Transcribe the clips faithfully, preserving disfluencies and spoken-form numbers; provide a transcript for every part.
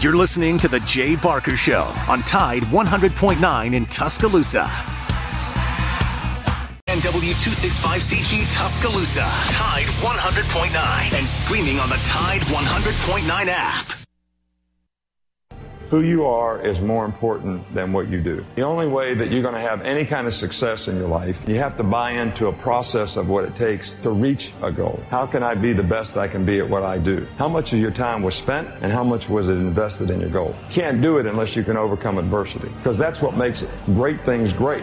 You're listening to The Jay Barker Show on Tide one hundred point nine in Tuscaloosa. W two sixty-five C G Tuscaloosa, Tide one hundred point nine, and streaming on the Tide one hundred point nine app. Who you are is more important than what you do. The only way that you're going to have any kind of success in your life, you have to buy into a process of what it takes to reach a goal. How can I be the best I can be at what I do? How much of your time was spent and how much was it invested in your goal? You can't do it unless you can overcome adversity, because that's what makes great things great,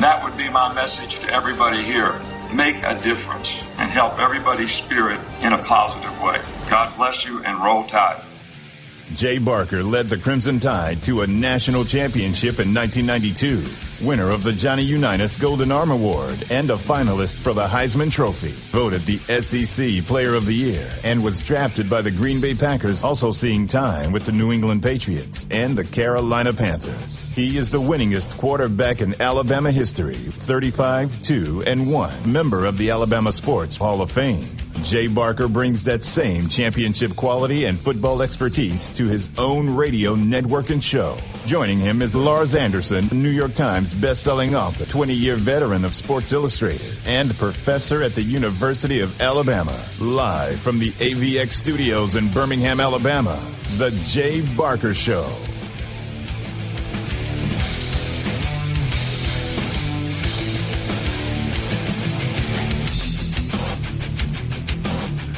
That would be my message to everybody here. Make a difference and help everybody's spirit in a positive way. God bless you and roll tide. Jay Barker led the Crimson Tide to a national championship in nineteen ninety-two, winner of the Johnny Unitas Golden Arm Award and a finalist for the Heisman Trophy, voted the S E C Player of the Year, and was drafted by the Green Bay Packers, also seeing time with the New England Patriots and the Carolina Panthers. He is the winningest quarterback in Alabama history, thirty-five, two, and one, member of the Alabama Sports Hall of Fame. Jay Barker brings that same championship quality and football expertise to his own radio network and show. Joining him is Lars Anderson, New York Times best-selling author, twenty-year veteran of Sports Illustrated, and professor at the University of Alabama. Live from the A V X studios in Birmingham, Alabama, The Jay Barker Show.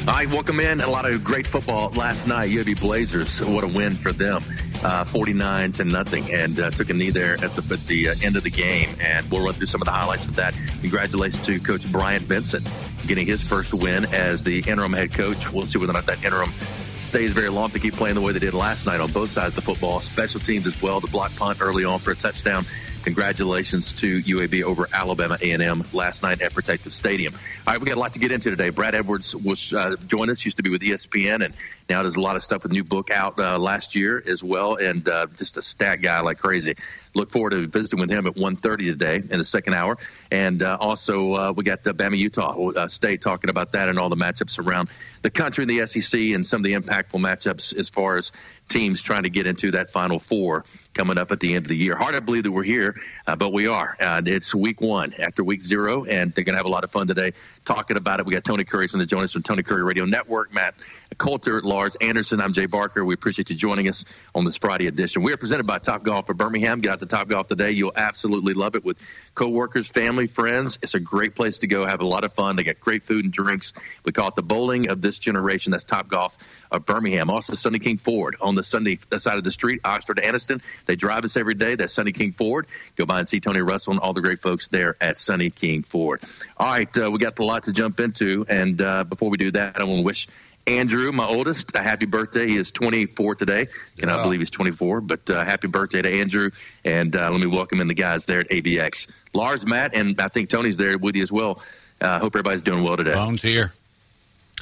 All right, welcome in. A lot of great football last night. U A B Blazers, what a win for them, uh, forty-nine to nothing, and uh, took a knee there at the, at the uh, end of the game. And we'll run through some of the highlights of that. Congratulations to Coach Bryant Vincent getting his first win as the interim head coach. We'll see whether or not that interim stays very long to keep playing the way they did last night on both sides of the football. Special teams as well, the block punt early on for a touchdown. Congratulations to U A B over Alabama A and M last night at Protective Stadium. All right, we got a lot to get into today. Brad Edwards was uh, joined us, used to be with E S P N, and now does a lot of stuff with a new book out uh, last year as well, and uh, just a stat guy like crazy. Look forward to visiting with him at one thirty today in the second hour. And uh, also uh, we got uh, Bama Utah uh, State talking about that and all the matchups around the country in the S E C and some of the impactful matchups as far as teams trying to get into that Final Four coming up at the end of the year. Hard to believe that we're here, uh, but we are. Uh, it's week one after week zero, and they're going to have a lot of fun today talking about it. We got Tony Curry going to join us from Tony Curry Radio Network, Matt Coulter, Lars Anderson. I'm Jay Barker. We appreciate you joining us on this Friday edition. We are presented by Top Golf of Birmingham. Get out to Top Golf today. You'll absolutely love it with coworkers, family, friends. It's a great place to go. Have a lot of fun. They got great food and drinks. We call it the bowling of this generation. That's Top Golf of Birmingham. Also, Sunny King Ford on the Sunday side of the street, Oxford to Anniston. They drive us every day. That's Sunny King Ford. Go by and see Tony Russell and all the great folks there at Sunny King Ford. All right, uh, we got a lot to jump into, and uh, before we do that, I want to wish Andrew, my oldest, a happy birthday. He is twenty-four today. Cannot wow. believe he's twenty-four, but uh, happy birthday to Andrew. And uh, let me welcome in the guys there at A B X. Lars, Matt, and I think Tony's there with you as well. I uh, hope everybody's doing well today. Bones here.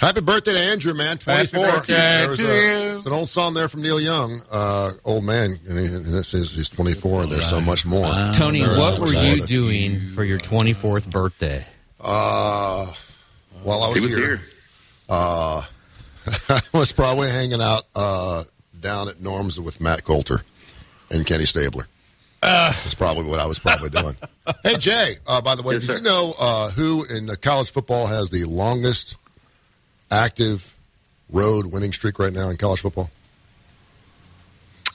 Happy birthday to Andrew, man. twenty-four. Happy birthday to you. There's an old song there from Neil Young, uh, old man. And this is, he's twenty-four, and there's right. so much more. Wow. Tony, there's what so were you to... doing for your twenty-fourth birthday? Uh, well, I was, he was here. here. Uh I was probably hanging out uh, down at Norm's with Matt Coulter and Kenny Stabler. Uh, That's probably what I was probably doing. Hey, Jay, uh, by the way, yes, did sir. you know uh, who in college football has the longest active road winning streak right now in college football?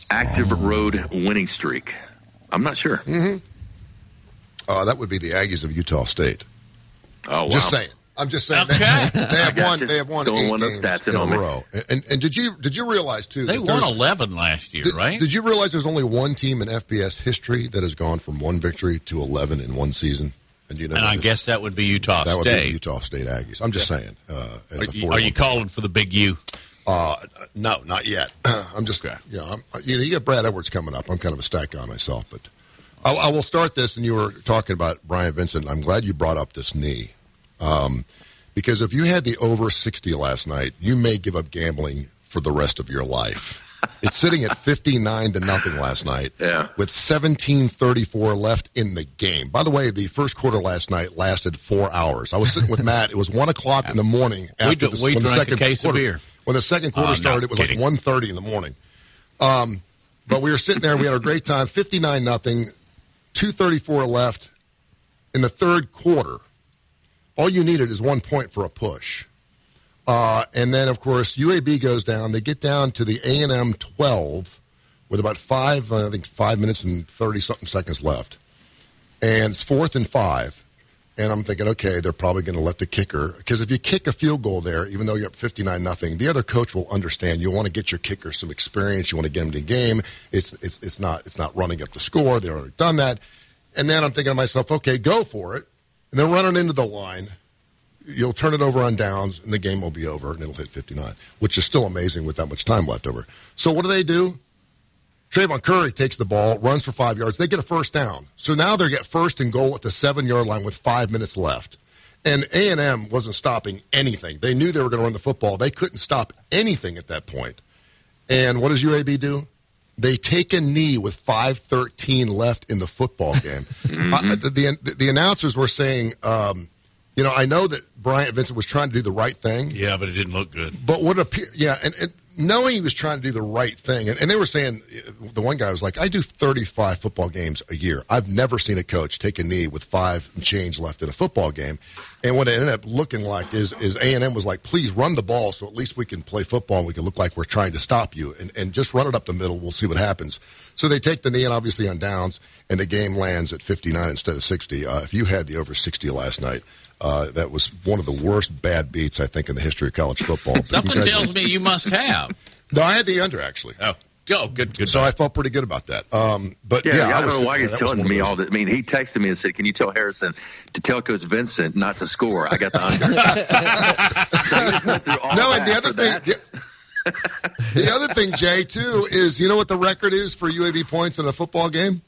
Active oh. road winning streak. I'm not sure. Mm-hmm. Uh, that would be the Aggies of Utah State. Oh, wow. Just saying. I'm just saying okay. they, they have won. You. They have won Don't eight want games stats in, in a row. And, and, and did you did you realize too? They won eleven last year, did, right? Did you realize there's only one team in F B S history that has gone from one victory to eleven in one season? And you know, and I is? guess that would be Utah. That State. That would be the Utah State Aggies. I'm just yeah. saying. Uh, are, you, are you calling for the big U? Uh, no, not yet. I'm just okay. you know, I'm, you know, you got Brad Edwards coming up. I'm kind of a stack guy myself, but I, I will start this. And you were talking about Bryant Vincent. I'm glad you brought up this knee. Um, because if you had the over sixty last night, you may give up gambling for the rest of your life. It's sitting at fifty-nine to nothing last night yeah. with seventeen thirty-four left in the game. By the way, the first quarter last night lasted four hours. I was sitting with Matt. It was one o'clock in the morning. After we do, the, we when drank the second a case quarter, of beer. When the second quarter uh, started, no, it was kidding. like one thirty in the morning. Um, but we were sitting there. We had a great time. fifty-nine nothing, two thirty-four left in the third quarter. All you needed is one point for a push. Uh, and then, of course, U A B goes down. They get down to the A and M twelve with about five, I think five minutes and thirty-something seconds left. And it's fourth and five. And I'm thinking, okay, they're probably going to let the kicker. Because if you kick a field goal there, even though you're up fifty-nine nothing, the other coach will understand. You want to get your kicker some experience. You want to get him to game. It's, it's, it's, not, it's not running up the score. They've already done that. And then I'm thinking to myself, okay, go for it. And they're running into the line. You'll turn it over on downs, and the game will be over, and it'll hit fifty-nine, which is still amazing with that much time left over. So what do they do? Trayvion Curry takes the ball, runs for five yards. They get a first down. So now they get first and goal at the seven-yard line with five minutes left. And A and M wasn't stopping anything. They knew they were going to run the football. They couldn't stop anything at that point. And what does U A B do? They take a knee with five thirteen left in the football game. Mm-hmm. uh, the, the, the announcers were saying, um, you know, I know that Bryant Vincent was trying to do the right thing. Yeah, but it didn't look good. But what appear, yeah, and, and knowing he was trying to do the right thing, and, and they were saying, the one guy was like, I do thirty-five football games a year. I've never seen a coach take a knee with five and change left in a football game. And what it ended up looking like is is A and M was like, please run the ball so at least we can play football and we can look like we're trying to stop you. And, and just run it up the middle. We'll see what happens. So they take the knee, and obviously on downs, and the game lands at fifty-nine instead of sixty. Uh, if you had the over sixty last night, uh, that was one of the worst bad beats, I think, in the history of college football. Something tells me you must have. No, I had the under, actually. Oh. Oh, good, good. So back. I felt pretty good about that. Um, but yeah, yeah I, I don't was, know why he's telling me all that. I mean, he texted me and said, "Can you tell Harrison to tell Coach Vincent not to score?" I got the under. So I just went through all no, that and the other thing, the, the other thing, Jay, too, is you know what the record is for U A B points in a football game?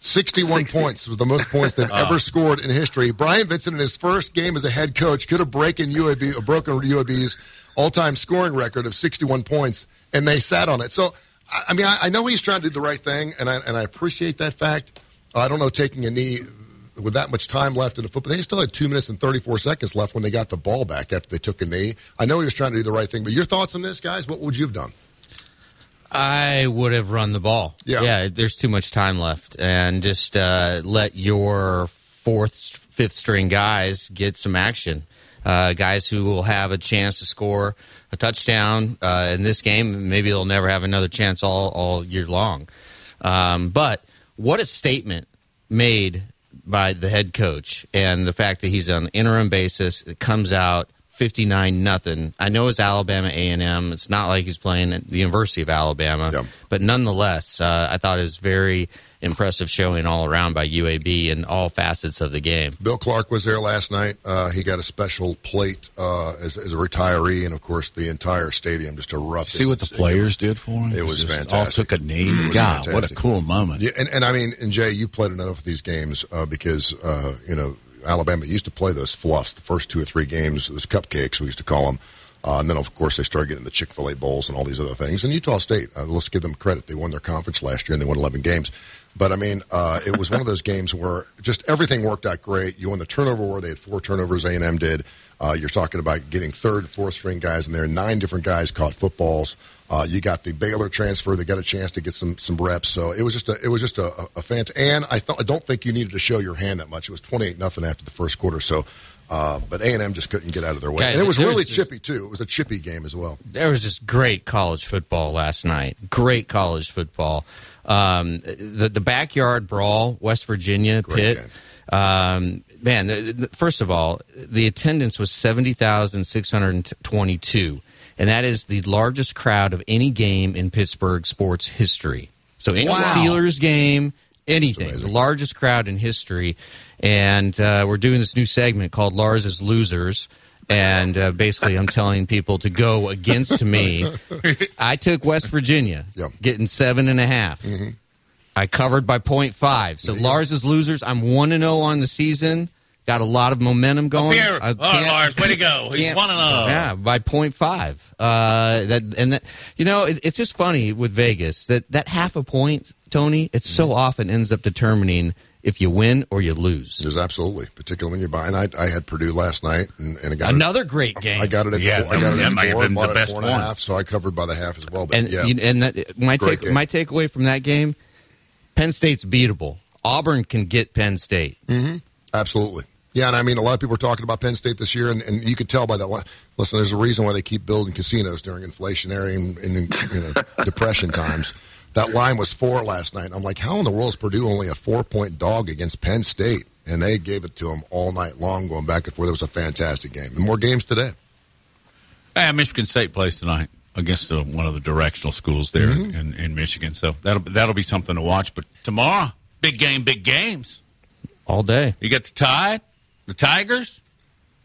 Sixty-one sixty. Points was the most points they've uh. ever scored in history. Bryant Vincent, in his first game as a head coach, could have broken U A B, broken U A B's all-time scoring record of sixty-one points. And they sat on it. So, I mean, I, I know he's trying to do the right thing, and I and I appreciate that fact. I don't know taking a knee with that much time left in the football. They still had two minutes and thirty-four seconds left when they got the ball back after they took a knee. I know he was trying to do the right thing, but your thoughts on this, guys? What would you have done? I would have run the ball. Yeah, yeah there's too much time left. And just uh, let your fourth, fifth-string guys get some action. Uh, guys who will have a chance to score a touchdown uh, in this game. Maybe they'll never have another chance all, all year long. Um, but what a statement made by the head coach, and the fact that he's on an interim basis. It comes out fifty-nine nothing. I know it's Alabama A and M. It's not like he's playing at the University of Alabama. Yeah. But nonetheless, uh, I thought it was very impressive showing all around by U A B in all facets of the game. Bill Clark was there last night. Uh, he got a special plate uh, as, as a retiree, and, of course, the entire stadium just erupted. See what the players it, did for him? It was just fantastic. All took a knee. God, fantastic. What a cool moment. Yeah, and, and, I mean, and Jay, you played enough of these games uh, because, uh, you know, Alabama used to play those fluffs, the first two or three games, those cupcakes we used to call them. Uh, and then, of course, they start getting the Chick-fil-A Bowls and all these other things. And Utah State, uh, let's give them credit. They won their conference last year, and they won eleven games. But, I mean, uh, it was one of those games where just everything worked out great. You won the turnover war. They had four turnovers, A and M did. Uh, you're talking about getting third and fourth-string guys in there. Nine different guys caught footballs. Uh, you got the Baylor transfer. They got a chance to get some some reps. So it was just a it was just a, a fancy. And I th- I don't think you needed to show your hand that much. It was twenty-eight nothing after the first quarter. So, uh, but A and M just couldn't get out of their way. Guys, and it was really was just, chippy, too. It was a chippy game as well. There was just great college football last night. Great college football. Um, the, the backyard brawl, West Virginia, great Pitt. Game. Um, man, first of all, the attendance was seventy thousand six hundred twenty-two, and that is the largest crowd of any game in Pittsburgh sports history. So any wow. Steelers game, anything, the largest crowd in history. And uh, we're doing this new segment called Lars is Losers. And uh, basically, I'm telling people to go against me. I took West Virginia, yep. getting seven and a half. Mm-hmm. I covered by point five. So yeah. Lars is Losers. I'm one and oh on the season. Got a lot of momentum going. Here. Oh, Lars, way to go. He's one and oh. Yeah, by point five. Uh, that, and that, you know, it, it's just funny with Vegas that that half a point, Tony, it so often ends up determining if you win or you lose. There's absolutely, particularly when you're buying. I, I had Purdue last night, and, and I got another it, great game. I got it at yeah, four. I got it at four, and bought it four and a half, so I covered by the half as well. But and yeah, you, and that, my take, my takeaway from that game, Penn State's beatable. Auburn can get Penn State. Mm-hmm. Absolutely. Yeah, and I mean, a lot of people are talking about Penn State this year, and, and you could tell by that. Listen, there's a reason why they keep building casinos during inflationary and, and you know, depression times. That line was four last night. I'm like, how in the world is Purdue only a four-point dog against Penn State? And they gave it to them all night long, going back and forth. It was a fantastic game. And more games today. Hey, Michigan State plays tonight against the, one of the directional schools there mm-hmm. in, in Michigan. So that'll that'll be something to watch. But tomorrow, big game, big games. All day. You got the Tide, the Tigers,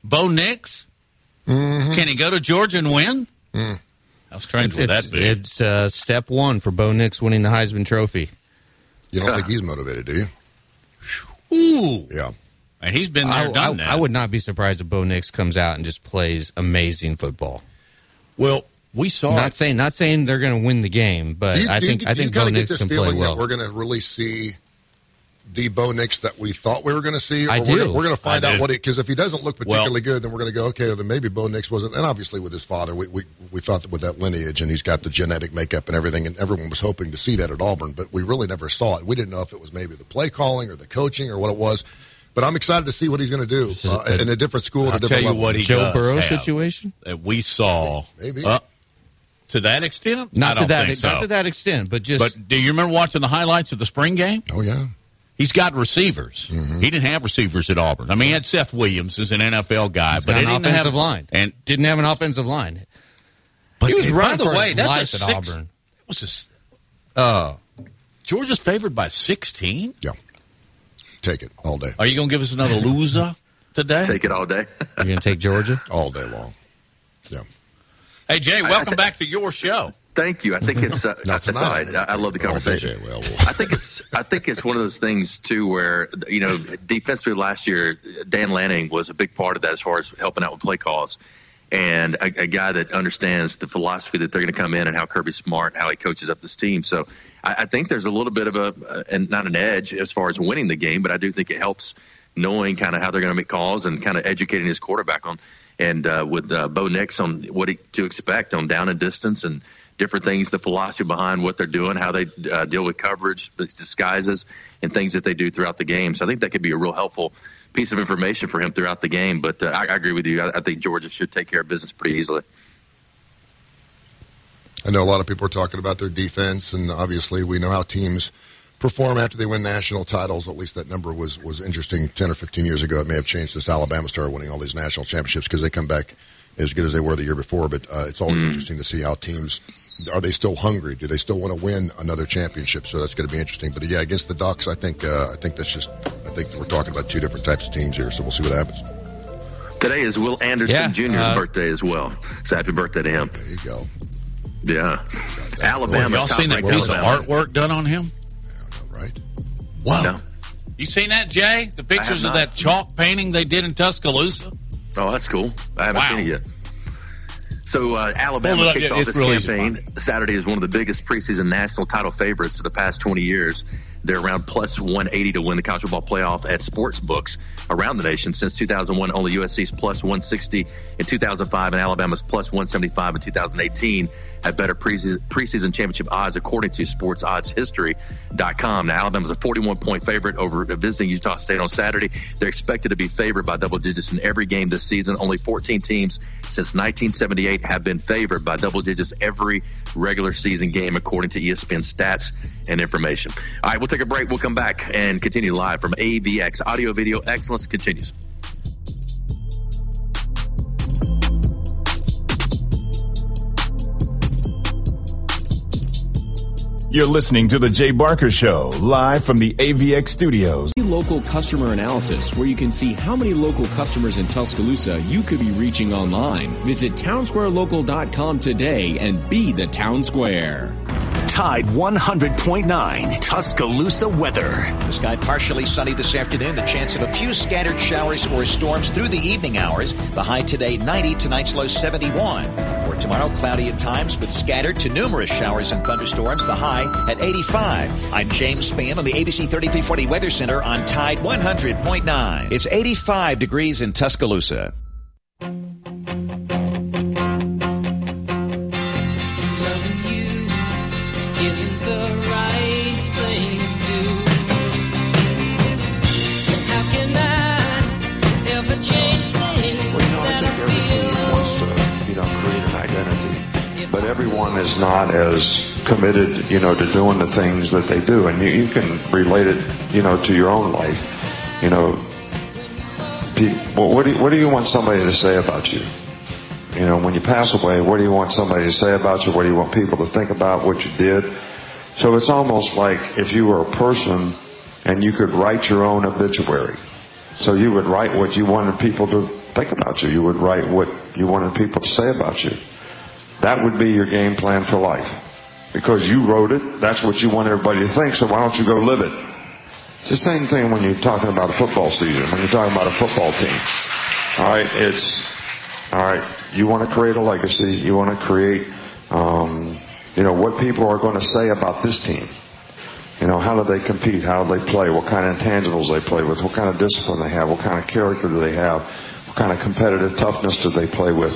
Bo Nix. Mm-hmm. Can he go to Georgia and win? Mm. How strange would that be? It's uh, step one for Bo Nix winning the Heisman Trophy. You don't think he's motivated, do you? Ooh. Yeah. And he's been there, I, done I, that. I would not be surprised if Bo Nix comes out and just plays amazing football. Well, we saw not it. saying Not saying they're going to win the game, but you, I think, you, I think Bo Nix can play well. You kind of get this feeling that we're going to really see the Bo Nix that we thought we were going to see? Or I do. We're, we're going to find out what he – because if he doesn't look particularly well, good, then we're going to go, okay, well, then maybe Bo Nix wasn't – and obviously with his father, we, we, we thought that with that lineage, and he's got the genetic makeup and everything, and everyone was hoping to see that at Auburn, but we really never saw it. We didn't know if it was maybe the play calling or the coaching or what it was. But I'm excited to see what he's going to do uh, in a different school at a different level. I'll tell you what he Joe does Burrow situation? That we saw – Maybe. Uh, To that extent? Not, to that, so. not to that extent, but just – But do you remember watching the highlights of the spring game? Oh, yeah. He's got receivers. Mm-hmm. He didn't have receivers at Auburn. I mean, he had Seth Williams as an N F L guy, He's but he didn't have an offensive line. And didn't have an offensive line. But he was it, running by the for way, his that's life a six, at Auburn. Was a, uh, Georgia's favored by sixteen. Yeah, take it all day. Are you going to give us another loser today? Take it all day. You're going to take Georgia all day long. Yeah. Hey Jay, welcome back to your show. Thank you. I think it's uh, aside. I, I love the conversation. Well, well. I think it's. I think it's one of those things too, where you know, defensively last year, Dan Lanning was a big part of that as far as helping out with play calls, and a, a guy that understands the philosophy that they're going to come in and how Kirby's smart, how he coaches up this team. So I, I think there's a little bit of a, and not an edge as far as winning the game, but I do think it helps knowing kind of how they're going to make calls and kind of educating his quarterback on, and uh, with uh, Bo Nix on what he, to expect on down and distance and different things, the philosophy behind what they're doing, how they uh, deal with coverage, disguises, and things that they do throughout the game. So I think that could be a real helpful piece of information for him throughout the game. But uh, I, I agree with you. I, I think Georgia should take care of business pretty easily. I know a lot of people are talking about their defense, and obviously we know how teams perform after they win national titles. At least that number was, was interesting ten or fifteen years ago. It may have changed since Alabama started winning all these national championships because they come back as good as they were the year before. But uh, it's always mm-hmm. interesting to see how teams – are they still hungry? Do they still want to win another championship? So that's going to be interesting. But, yeah, against the Ducks, I think uh, I think that's just – I think we're talking about two different types of teams here, so we'll see what happens. Today is Will Anderson yeah, Junior's uh, birthday as well. So happy birthday to him. There you go. Yeah. Alabama. Y'all seen that piece of artwork done on him? Yeah, right. Wow. No. You seen that, Jay? The pictures of that chalk painting they did in Tuscaloosa? Oh, that's cool. I haven't wow. seen it yet. So uh, Alabama kicks yeah, off this really campaign. Saturday is one of the biggest preseason national title favorites of the past twenty years. They're around plus one eighty to win the college football playoff at sports books around the nation. Since two thousand one, only U S C's plus one sixty in two thousand five and Alabama's plus one seventy-five in two thousand eighteen have better preseason, preseason championship odds, according to sports odds history dot com. Now, Alabama's a forty-one point favorite over visiting Utah State on Saturday. They're expected to be favored by double digits in every game this season. Only fourteen teams since nineteen seventy-eight have been favored by double digits every regular season game, according to E S P N stats and information. All right, we'll take a break. We'll come back and continue live from A V X. Audio Video Excellence continues. You're listening to The Jay Barker Show, live from the A V X studios. Local customer analysis, where you can see how many local customers in Tuscaloosa you could be reaching online. Visit town square local dot com today and be the Town Square. Tide one hundred point nine, Tuscaloosa weather. The sky partially sunny this afternoon. The chance of a few scattered showers or storms through the evening hours. The high today ninety, tonight's low seventy-one. For tomorrow, cloudy at times with scattered to numerous showers and thunderstorms. The high at eighty-five. I'm James Spann on the A B C thirty-three forty Weather Center on Tide one hundred point nine. It's eighty-five degrees in Tuscaloosa. But everyone is not as committed, you know, to doing the things that they do. And you, you can relate it, you know, to your own life. You know, people, what do you, what do you want somebody to say about you? You know, when you pass away, what do you want somebody to say about you? What do you want people to think about what you did? So it's almost like if you were a person and you could write your own obituary. So you would write what you wanted people to think about you. You would write what you wanted people to say about you. That would be your game plan for life. Because you wrote it, that's what you want everybody to think, so why don't you go live it? It's the same thing when you're talking about a football season, when you're talking about a football team. All right, it's, all right, you want to create a legacy, you want to create, um, you know, what people are going to say about this team. You know, how do they compete, how do they play, what kind of intangibles they play with, what kind of discipline they have, what kind of character do they have, what kind of competitive toughness do they play with.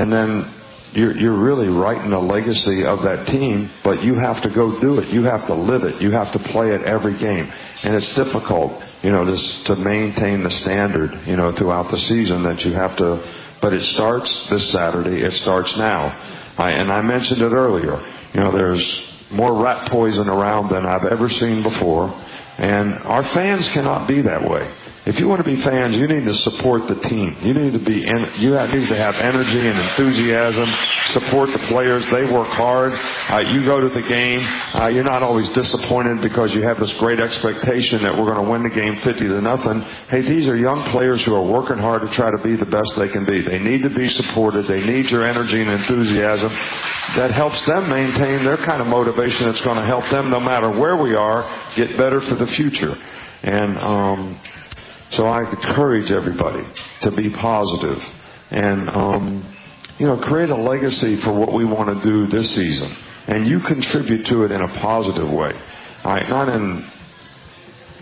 And then you're, you're really writing the legacy of that team, but you have to go do it. You have to live it. You have to play it every game. And it's difficult, you know, just to maintain the standard, you know, throughout the season that you have to. But it starts this Saturday. It starts now. I, and I mentioned it earlier. You know, there's more rat poison around than I've ever seen before. And our fans cannot be that way. If you want to be fans, you need to support the team. You need to be, en- you have, need to have energy and enthusiasm. Support the players. They work hard. Uh, you go to the game. Uh, you're not always disappointed because you have this great expectation that we're going to win the game fifty to nothing. Hey, these are young players who are working hard to try to be the best they can be. They need to be supported. They need your energy and enthusiasm. That helps them maintain their kind of motivation. That's going to help them, no matter where we are, get better for the future. And um so I encourage everybody to be positive and, um, you know, create a legacy for what we want to do this season. And you contribute to it in a positive way. All right, not in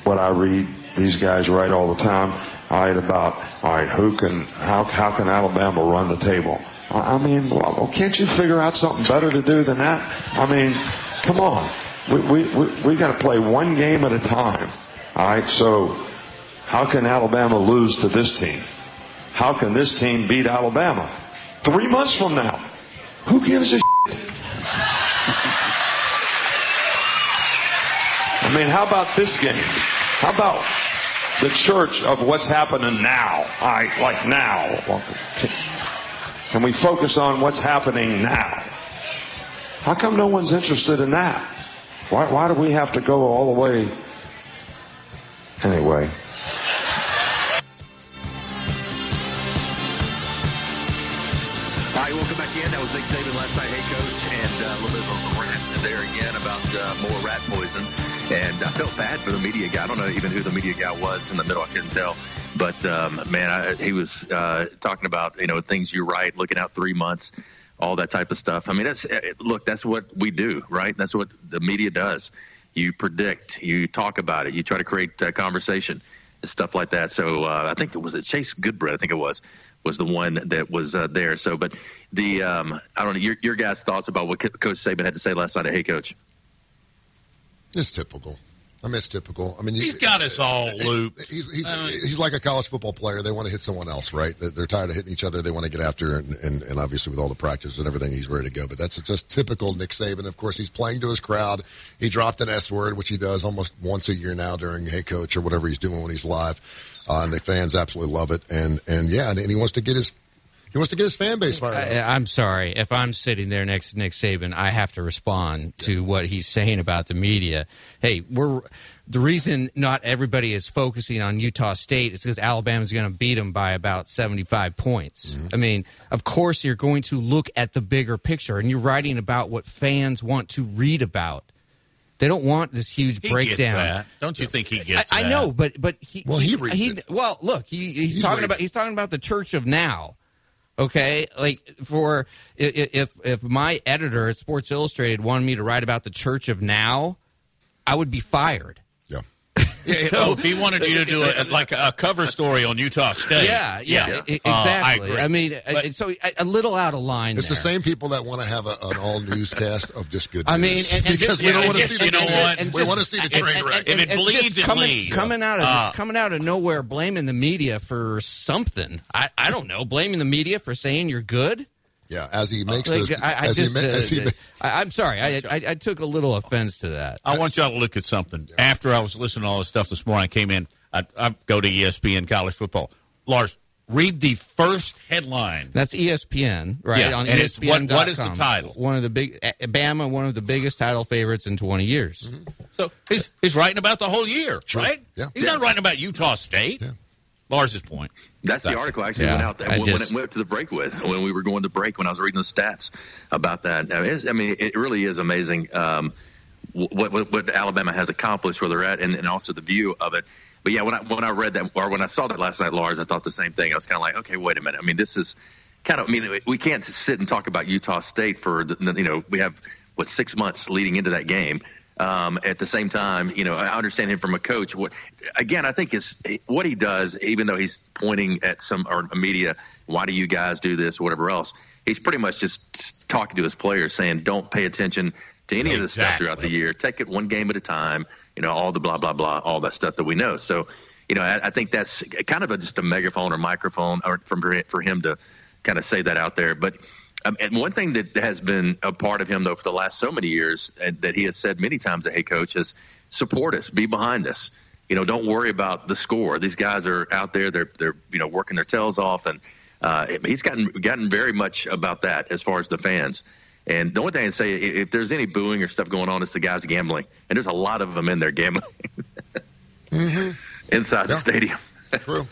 what I read these guys write all the time. All right, about, all right, who can, how, how can Alabama run the table? I mean, well, can't you figure out something better to do than that? I mean, come on. We, we, we, we got to play one game at a time. All right, so how can Alabama lose to this team? How can this team beat Alabama? Three months from now. Who gives a shit? I mean, how about this game? How about the church of what's happening now? All right, like now. Can we focus on what's happening now? How come no one's interested in that? Why, why do we have to go all the way? Anyway. All right, welcome back in. That was Nick Saban last night, hey, Coach, and uh, a little bit of a rant there again about uh, more rat poison. And I felt bad for the media guy. I don't know even who the media guy was in the middle. I couldn't tell. But, um, man, I, he was uh, talking about, you know, things you write, looking out three months, all that type of stuff. I mean, that's look, that's what we do, right? That's what the media does. You predict, you talk about it, you try to create uh, conversation and stuff like that. So uh, I think it was a Chase Goodbread, I think it was, was the one that was uh, there. So, but the, um, I don't know, your, your guys' thoughts about what Coach Saban had to say last night at Hey Coach. It's typical. I mean, it's typical. I mean, he's got us all looped. He's he's, uh, he's like a college football player. They want to hit someone else, right? They're tired of hitting each other. They want to get after, and, and, and obviously with all the practice and everything, he's ready to go. But that's just typical Nick Saban. Of course, he's playing to his crowd. He dropped an S word, which he does almost once a year now during Hey Coach or whatever he's doing when he's live, uh, and the fans absolutely love it. And and yeah, and, and he wants to get his he wants to get his fan base fired up. I, I'm sorry if I'm sitting there next to Nick Saban, I have to respond yeah. to what he's saying about the media. Hey, we're the reason not everybody is focusing on Utah State is because Alabama's going to beat them by about seventy-five points. Mm-hmm. I mean, of course you're going to look at the bigger picture, and you're writing about what fans want to read about. They don't want this huge he breakdown. Gets that. Don't you think he gets? I, that? I know, but but he well he, he, he well look he, he's, he's talking reading. about he's talking about the Church of Now. Okay, like for if if my editor at Sports Illustrated wanted me to write about the Church of Now, I would be fired. Yeah. yeah so, oh, if he wanted you to do a, like a cover story on Utah State. Yeah, yeah, yeah. exactly. Uh, I agree. I mean, but, so a little out of line. It's there. The same people that want to have a, an all newscast of just good news. I mean, and, and because just, we yeah, don't want to see the train We want to see the train wreck. If it bleeds, it bleeds. Coming out of uh, coming out of nowhere, blaming the media for something. I, I don't know. Blaming the media for saying you're good. Yeah, as he makes uh, like, those. I, I as just, he, uh, as he, uh, I, I'm sorry. I, I I took a little offense to that. I want y'all to look at something. Yeah. After I was listening to all this stuff this morning, I came in. I, I go to E S P N College Football. Lars, read the first headline. That's E S P N, right? Yeah. On E S P N dot com. What, what is the title? One of the big Bama, one of the biggest title favorites in twenty years. Mm-hmm. So he's he's writing about the whole year, sure. right? Yeah. He's yeah. not writing about Utah State. Yeah. Lars's point. That's the article I actually yeah, went out that when, when it went to the break with when we were going to break when I was reading the stats about that. I mean, I mean it really is amazing um, what, what what Alabama has accomplished, where they're at, and, and also the view of it. But yeah, when I when I read that or when I saw that last night, Lars, I thought the same thing. I was kind of like, okay, wait a minute. I mean, this is kind of. I mean, we can't sit and talk about Utah State for the, you know we have what six months leading into that game. Um, at the same time, you know, I understand him from a coach. What, again, I think is what he does, even though he's pointing at some or media, why do you guys do this, whatever else, he's pretty much just talking to his players saying, don't pay attention to any exactly. of this stuff throughout the year. Take it one game at a time, you know, all the blah, blah, blah, all that stuff that we know. So, you know, I, I think that's kind of a, just a megaphone or microphone or from, for him to kind of say that out there. But Um, and one thing that has been a part of him, though, for the last so many years and that he has said many times at Hey Coach is support us, be behind us. You know, don't worry about the score. These guys are out there. They're, they're you know, working their tails off. And uh, he's gotten gotten very much about that as far as the fans. And the only thing I'd say, if there's any booing or stuff going on, it's the guys gambling. And there's a lot of them in there gambling mm-hmm. inside yeah. the stadium. True.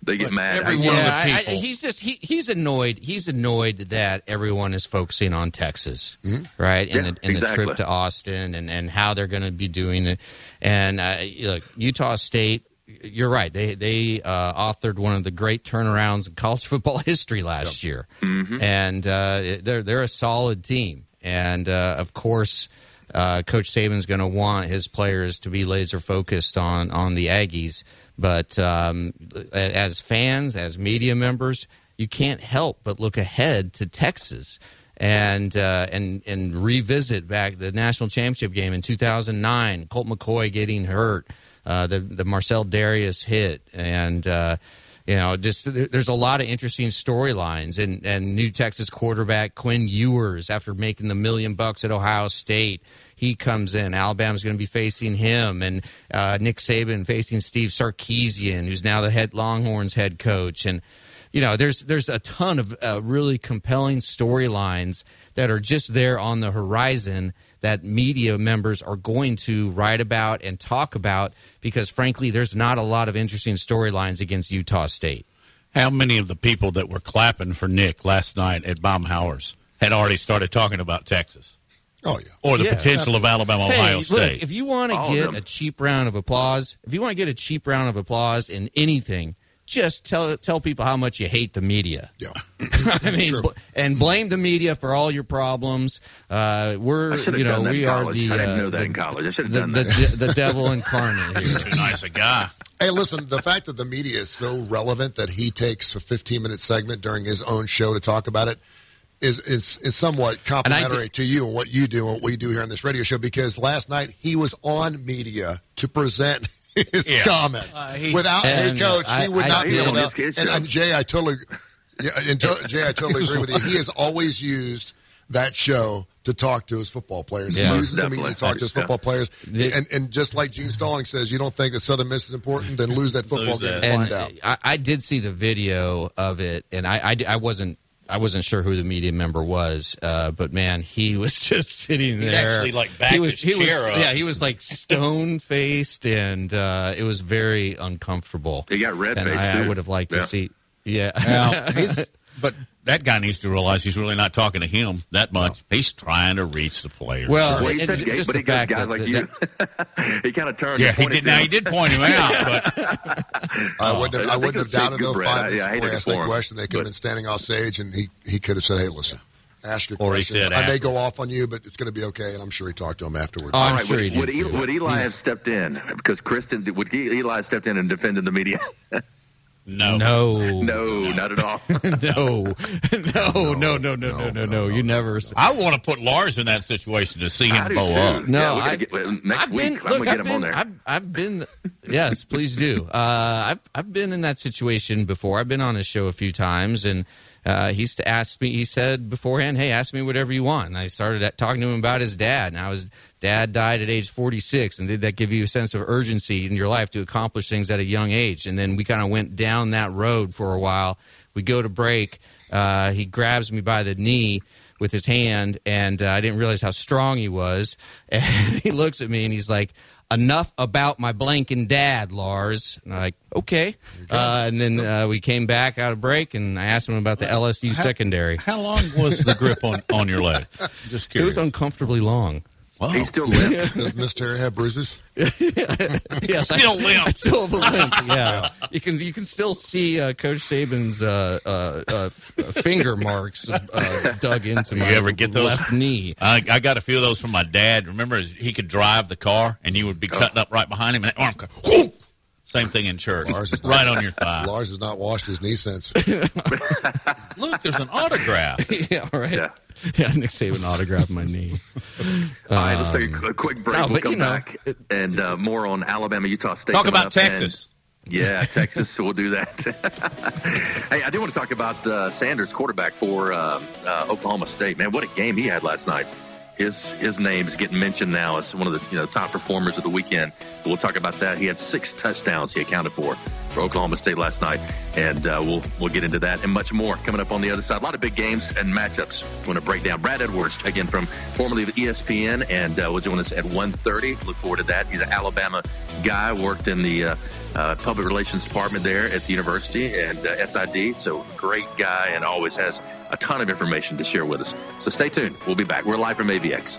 They get mad. Every one yeah, of the people. I, I, he's just he, he's annoyed. He's annoyed that everyone is focusing on Texas, mm-hmm. right? And, yeah, the, and exactly. the trip to Austin and, and how they're going to be doing it. And uh, look, Utah State, you're right. They they uh, authored one of the great turnarounds in college football history last yep. year, mm-hmm. and uh, they're they're a solid team. And uh, of course, uh, Coach Saban's going to want his players to be laser focused on on the Aggies. But um, as fans, as media members, you can't help but look ahead to Texas and uh, and and revisit back the national championship game in two thousand nine. Colt McCoy getting hurt, uh, the the Marcel Darius hit, and uh, you know just there's a lot of interesting storylines and and new Texas quarterback Quinn Ewers after making the million bucks at Ohio State. He comes in. Alabama's going to be facing him, and uh, Nick Saban facing Steve Sarkisian, who's now the head Longhorns head coach. And you know, there's there's a ton of uh, really compelling storylines that are just there on the horizon that media members are going to write about and talk about because, frankly, there's not a lot of interesting storylines against Utah State. How many of the people that were clapping for Nick last night at Baumhauer's had already started talking about Texas? Oh, yeah. Or the yeah, potential absolutely. of Alabama, hey, Ohio State. Look, if you want to get a cheap round of applause, if you want to get a cheap round of applause in anything, just tell tell people how much you hate the media. Yeah, I mean, b- and blame the media for all your problems. Uh, we're, I should have you know, done that we in college. Are the, I didn't know uh, that the, in college. I should have done the, that. The, the devil incarnate here. Too nice a guy. Hey, listen, the fact that the media is so relevant that he takes a fifteen-minute segment during his own show to talk about it is is, is somewhat complimentary th- to you and what you do and what we do here on this radio show, because last night he was on media to present his yeah. comments. Uh, Without a coach, I, he would I, not I, be able to. Case, and, and Jay, I totally, yeah, and to, Jay, I totally agree with you. He has always used that show to talk to his football players. Yeah, he uses the media to talk to his football yeah. players. And and just like Gene Stalling says, you don't think that Southern Miss is important, then lose that football lose game that. And find out. I, I did see the video of it, and I, I, I wasn't I wasn't sure who the media member was, uh, but, man, he was just sitting there. He actually, like, backed he was, his he chair was, up. Yeah, he was, like, stone-faced, and uh, it was very uncomfortable. He got red-faced, and I, too. I would have liked yeah. to see. Yeah. Now, he's, but – that guy needs to realize he's really not talking to him that much. No. He's trying to reach the player. Well, well he said, it, but he got guys that, like that, you. That, he kind of turned. Yeah, he did. Now he did point him out. But I wouldn't. Have, I, I wouldn't have doubted those five minutes before I asked that question. They could but, have been standing off stage, and he, he could have said, "Hey, listen, yeah. ask your or question. He said, I may go off on you, but it's going to be okay." And I'm sure he talked to him afterwards. Oh, I'm right, sure would, he did. Would, he, would Eli yeah. have stepped in? Because Kristen, would Eli stepped in and defended the media? No. no, no, not at all. no. No, no, no, no, no, no, no, no. You never. See. I want to put Lars in that situation to see him blow up. No, yeah, I, get, next I've week been, I'm look, gonna get I've him been, on there. I've, I've been, yes, please do. Uh, I've I've been in that situation before. I've been on his show a few times, and uh, he's asked me. He said beforehand, "Hey, ask me whatever you want." And I started talking to him about his dad, and I was. Dad died at age forty-six, and did that give you a sense of urgency in your life to accomplish things at a young age? And then we kind of went down that road for a while. We go to break. Uh, he grabs me by the knee with his hand, and uh, I didn't realize how strong he was. And he looks at me, and he's like, "Enough about my blanking dad, Lars." And I'm like, okay. Uh, and then uh, we came back out of break, and I asked him about the L S U how, secondary. How long was the grip on, on your leg? I'm just curious. It was uncomfortably long. Wow. He still limps. Does Miss Terry have bruises? yeah, yeah, still limp. Still have a limp. Yeah, you can you can still see uh, Coach Saban's uh, uh, uh, finger marks uh, dug into my you ever get those? Left knee. I, I got a few of those from my dad. Remember, he could drive the car, and you would be cutting up right behind him, and that arm could, whoop. Same thing in church. Lars is not, right on your thigh. Lars has not washed his knee since. Look, there's an autograph. Yeah, all right. Yeah, yeah Nick Saban autographed my knee. um, all right, let's take a quick break. No, we'll come you know, back it, and uh, more on Alabama, Utah State. Talk about Texas. And, yeah, Texas, so we'll do that. Hey, I do want to talk about uh, Sanders, quarterback for uh, uh, Oklahoma State. Man, what a game he had last night. His his name's getting mentioned now as one of the you know top performers of the weekend. We'll talk about that. He had six touchdowns he accounted for for Oklahoma State last night, and uh, we'll we'll get into that and much more coming up on the other side. A lot of big games and matchups. We're going to break down. Brad Edwards again from formerly of E S P N, and uh, will join us at one thirty. Look forward to that. He's an Alabama guy, worked in the uh, uh, public relations department there at the university and uh, S I D. So great guy, and always has a ton of information to share with us. So stay tuned. We'll be back. We're live from A V X.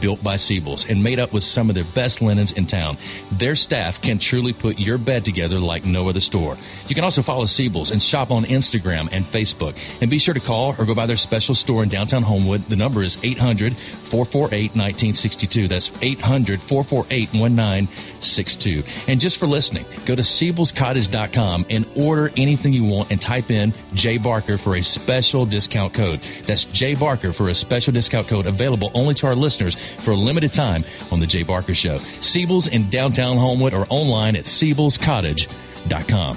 built by Siebel's and made up with some of their best linens in town. Their staff can truly put your bed together like no other store. You can also follow Siebel's and shop on Instagram and Facebook. And be sure to call or go by their special store in downtown Homewood. The number is eight hundred, four four eight, one nine six two. That's eight hundred, four four eight, one nine six two. And just for listening, go to siebels cottage dot com and order anything you want and type in Jay Barker for a special discount code. That's Jay Barker for a special discount code available only to our listeners for a limited time on The Jay Barker Show. Siebels in downtown Homewood or online at siebels cottage dot com.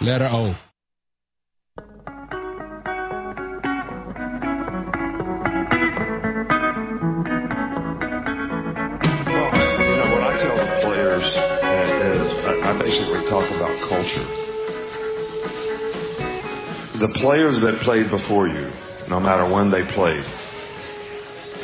Letter O. Well, you know, what I tell the players is I, I basically talk about culture. The players that played before you, no matter when they played,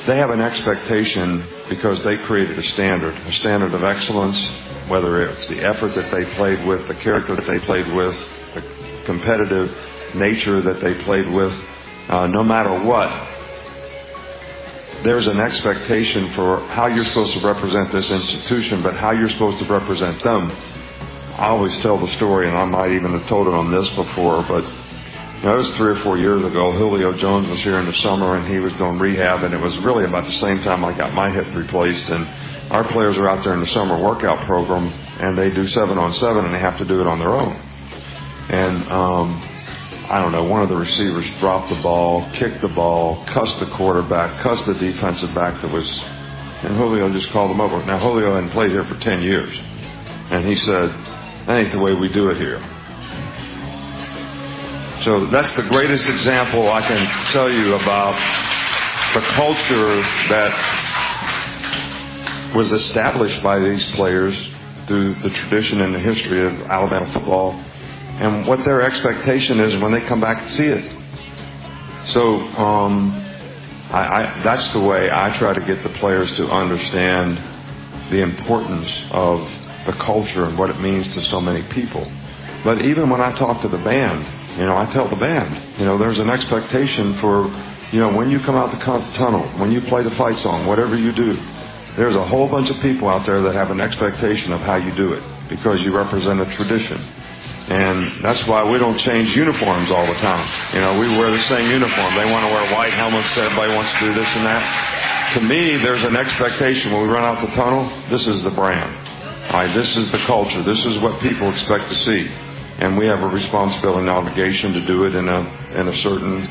they have an expectation because they created a standard, a standard of excellence, whether it's the effort that they played with, the character that they played with, the competitive nature that they played with, uh, no matter what, there's an expectation for how you're supposed to represent this institution, but how you're supposed to represent them. I always tell the story, and I might even have told it on this before, but you know, it was three or four years ago. Julio Jones was here in the summer, and he was doing rehab, and it was really about the same time I got my hip replaced, and our players are out there in the summer workout program, and they do seven on seven, and they have to do it on their own. And um, I don't know, one of the receivers dropped the ball, kicked the ball, cussed the quarterback, cussed the defensive back that was, and Julio just called him over. Now, Julio hadn't played here for ten years, and he said, that ain't the way we do it here. So that's the greatest example I can tell you about the culture that was established by these players through the tradition and the history of Alabama football and what their expectation is when they come back to see it. So um, I, I, that's the way I try to get the players to understand the importance of the culture and what it means to so many people. But even when I talk to the band, you know, I tell the band, you know, there's an expectation for, you know, when you come out the tunnel, when you play the fight song, whatever you do, there's a whole bunch of people out there that have an expectation of how you do it because you represent a tradition. And that's why we don't change uniforms all the time. You know, we wear the same uniform. They want to wear white helmets. Everybody wants to do this and that. To me, there's an expectation when we run out the tunnel, this is the brand. All right, this is the culture. This is what people expect to see. And we have a responsibility and obligation to do it in a in a certain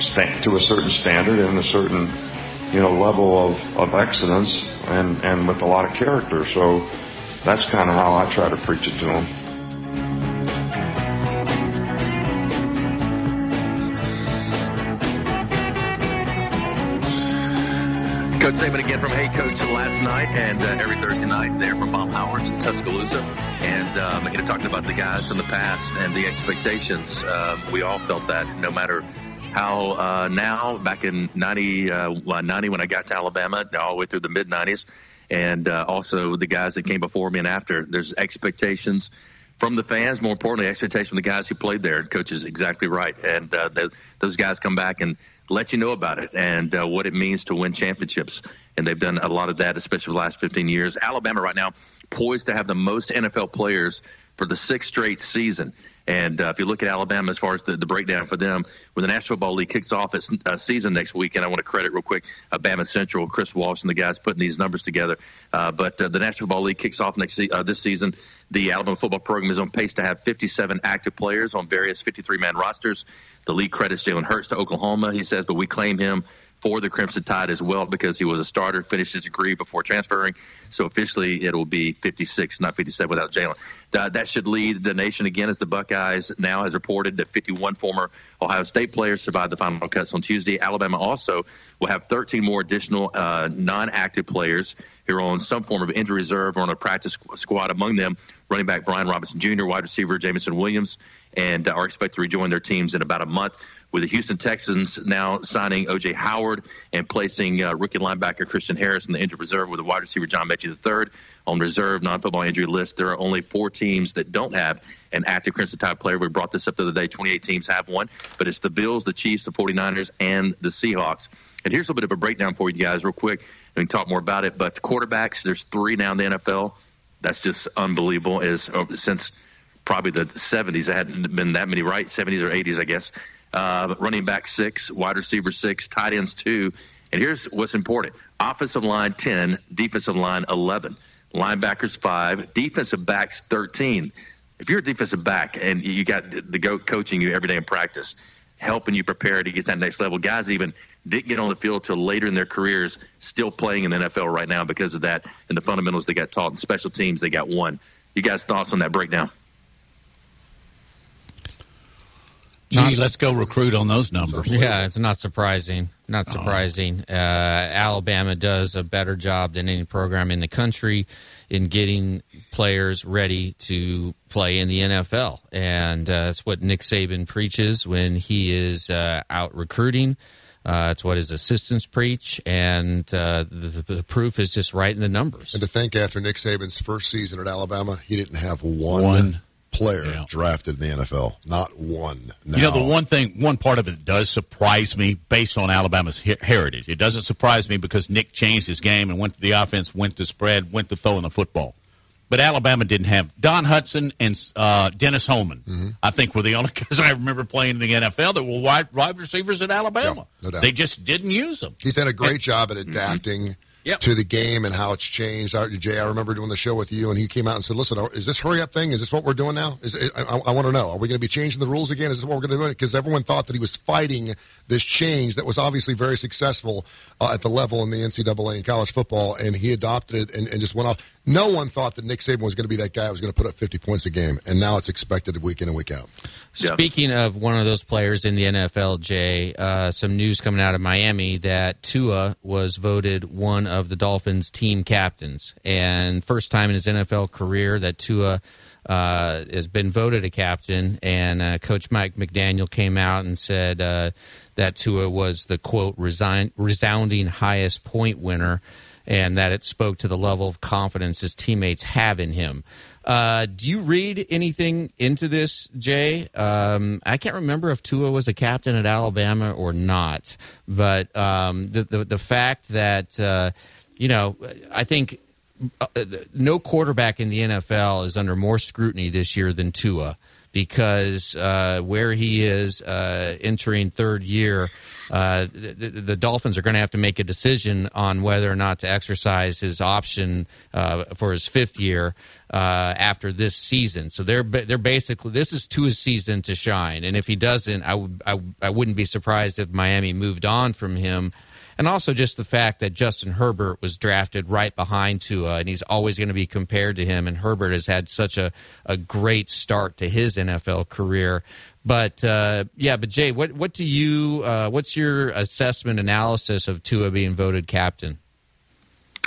stand, to a certain standard and a certain, you know, level of, of excellence and, and with a lot of character. So that's kind of how I try to preach it to them. Coach Saban again from Hey Coach last night, and uh, every Thursday night there from Baumhauer's in Tuscaloosa. And, um, you know, talking about the guys in the past and the expectations, uh, we all felt that no matter how uh, now, back in ninety, uh, ninety when I got to Alabama, all the way through the mid nineties, and uh, also the guys that came before me and after, there's expectations from the fans, more importantly, expectations from the guys who played there. And Coach is exactly right. And uh, the, those guys come back and let you know about it and uh, what it means to win championships. And they've done a lot of that, especially the last fifteen years. Alabama right now poised to have the most N F L players for the sixth straight season. And uh, if you look at Alabama as far as the, the breakdown for them, when the National Football League kicks off its uh, season next week, and I want to credit real quick Alabama Central, Chris Walsh, and the guys putting these numbers together. Uh, but uh, the National Football League kicks off next uh, this season. The Alabama football program is on pace to have fifty-seven active players on various fifty-three man rosters. The league credits Jalen Hurts to Oklahoma, he says, but we claim him for the Crimson Tide as well because he was a starter, finished his degree before transferring. So officially it will be fifty-six, not fifty-seven without Jalen. Uh, that should lead the nation again as the Buckeyes now has reported that fifty-one former Ohio State players survived the final cuts on Tuesday. Alabama also will have thirteen more additional uh, non-active players who are on some form of injury reserve or on a practice squad. Among them, running back Brian Robinson Junior, wide receiver Jamison Williams, and are expected to rejoin their teams in about a month. With the Houston Texans now signing O J Howard and placing uh, rookie linebacker Christian Harris in the injured reserve with the wide receiver John Mechie the third on reserve non-football injury list. There are only four teams that don't have an active Crimson Tide player. We brought this up the other day. twenty-eight teams have one, but it's the Bills, the Chiefs, the forty-niners, and the Seahawks. And here's a little bit of a breakdown for you guys real quick. We can talk more about it, but quarterbacks, there's three now in the N F L. That's just unbelievable. Is since probably the seventies, there hadn't been that many, right? seventies or eighties, I guess. Uh, running back six, wide receiver six, tight ends two. And here's what's important. Offensive line ten, defensive line eleven, linebackers five, defensive backs thirteen. If you're a defensive back and you got the GOAT coaching you every day in practice, helping you prepare to get that next level, guys even didn't get on the field till later in their careers, still playing in the N F L right now because of that and the fundamentals they got taught and special teams they got won. You guys' thoughts on that breakdown? Gee, let's go recruit on those numbers. Yeah, it's not surprising. Not surprising. Uh, Alabama does a better job than any program in the country in getting players ready to play in the N F L. And uh, that's what Nick Saban preaches when he is uh, out recruiting. Uh, it's what his assistants preach, and uh, the, the proof is just right in the numbers. And to think after Nick Saban's first season at Alabama, he didn't have one. one. player yeah. drafted in the N F L. Not one. Now. You know, the one thing, one part of it does surprise me based on Alabama's her- heritage. It doesn't surprise me because Nick changed his game and went to the offense, went to spread, went to throwing the football. But Alabama didn't have Don Hudson and uh, Dennis Holman, mm-hmm. I think, were the only guys I remember playing in the N F L that were wide, wide receivers at Alabama. Yeah, no doubt. They just didn't use them. He's done a great and, job at adapting mm-hmm. Yep. to the game and how it's changed. I, Jay, I remember doing the show with you, and he came out and said, listen, is this hurry-up thing? Is this what we're doing now? Is, I, I, I want to know. Are we going to be changing the rules again? Is this what we're going to do? Because everyone thought that he was fighting this change that was obviously very successful uh, at the level in the N C double A in college football, and he adopted it and, and just went off. No one thought that Nick Saban was going to be that guy who was going to put up fifty points a game, and now it's expected week in and week out. Speaking yeah. of one of those players in the N F L, Jay, uh, some news coming out of Miami that Tua was voted one of the Dolphins' team captains, and first time in his N F L career that Tua uh, has been voted a captain, and uh, Coach Mike McDaniel came out and said uh, that Tua was the, quote, resign- resounding highest point winner, and that it spoke to the level of confidence his teammates have in him. Uh, do you read anything into this, Jay? Um, I can't remember if Tua was a captain at Alabama or not, but um, the, the the fact that, uh, you know, I think uh, no quarterback in the N F L is under more scrutiny this year than Tua, because uh, where he is uh, entering third year, uh, the, the Dolphins are going to have to make a decision on whether or not to exercise his option uh, for his fifth year uh, after this season. So they're they're basically, this is Tua's season to shine, and if he doesn't, I, w- I, w- I wouldn't be surprised if Miami moved on from him. And also just the fact that Justin Herbert was drafted right behind Tua, and he's always going to be compared to him. And Herbert has had such a, a great start to his N F L career. But, uh, yeah, but Jay, what, what do you uh, – what's your assessment analysis of Tua being voted captain?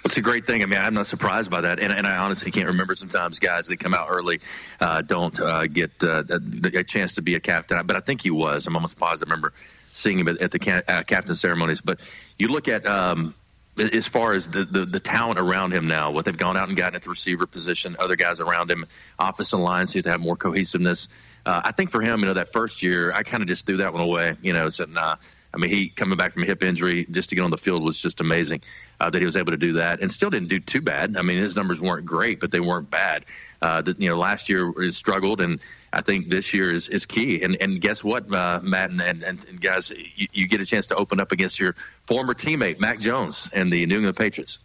It's a great thing. I mean, I'm not surprised by that, and, and I honestly can't remember. Sometimes guys that come out early uh, don't uh, get uh, a, a chance to be a captain. But I think he was. I'm almost positive. I remember seeing him at the ca- uh, captain ceremonies. But you look at um, as far as the, the, the talent around him now, what they've gone out and gotten at the receiver position, other guys around him, offense and line seems to have more cohesiveness. Uh, I think for him, you know, that first year, I kind of just threw that one away. You know, said, nah. I mean, he coming back from a hip injury just to get on the field was just amazing uh, that he was able to do that, and still didn't do too bad. I mean, his numbers weren't great, but they weren't bad. Uh, the, you know, last year he struggled, and I think this year is, is key. And and guess what, uh, Matt and, and, and guys, you, you get a chance to open up against your former teammate, Mac Jones, and the New England Patriots.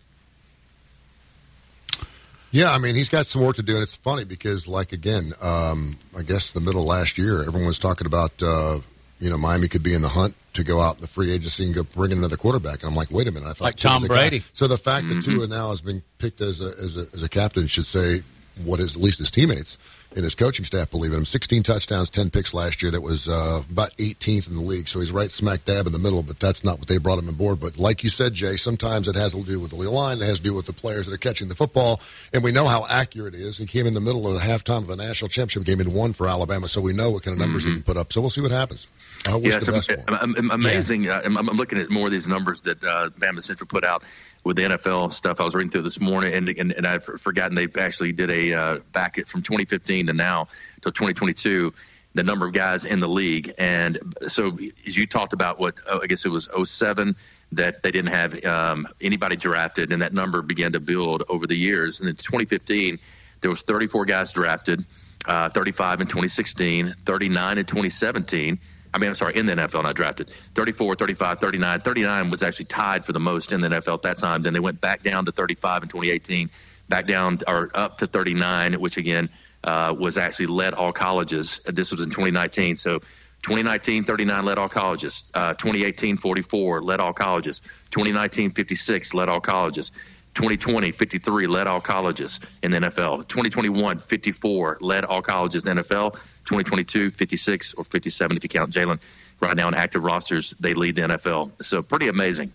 Yeah, I mean, he's got some work to do, and it's funny because, like, again, um, I guess the middle of last year, everyone was talking about uh, – you know, Miami could be in the hunt to go out in the free agency and go bring in another quarterback. And I'm like, wait a minute. I thought like Tom Brady. Guy. So the fact mm-hmm. that Tua now has been picked as a, as a as a captain should say what is at least his teammates and his coaching staff believe in him. sixteen touchdowns, ten picks last year. That was uh, about eighteenth in the league. So he's right smack dab in the middle, but that's not what they brought him on board. But like you said, Jay, sometimes it has to do with the line. It has to do with the players that are catching the football. And we know how accurate it is. He came in the middle of the halftime of a national championship game and won for Alabama. So we know what kind of numbers mm-hmm. he can put up. So we'll see what happens. Uh, yeah, so, I'm, I'm amazing. Yeah. Uh, I'm, I'm looking at more of these numbers that uh, Bama Central put out with the N F L stuff. I was reading through this morning, and and, and I've forgotten they actually did a uh, back it from twenty fifteen to now to twenty twenty-two, the number of guys in the league. And so as you talked about what, oh, I guess it was oh seven that they didn't have um, anybody drafted, and that number began to build over the years. And in twenty fifteen, there was thirty-four guys drafted, uh, thirty-five in twenty sixteen, thirty-nine in twenty seventeen. I mean, I'm sorry, in the N F L, not drafted. thirty-four, thirty-five, thirty-nine. thirty-nine was actually tied for the most in the N F L at that time. Then they went back down to thirty-five in twenty eighteen, back down or up to thirty-nine, which, again, uh, was actually led all colleges. This was in twenty nineteen. So twenty nineteen, thirty-nine led all colleges. Uh, twenty eighteen, forty-four led all colleges. twenty nineteen, fifty-six led all colleges. twenty twenty, fifty-three led all colleges in the N F L. twenty twenty-one, fifty-four led all colleges in the N F L. twenty twenty-two, fifty-six or fifty-seven if you count Jalen. Right now in active rosters, they lead the N F L. So pretty amazing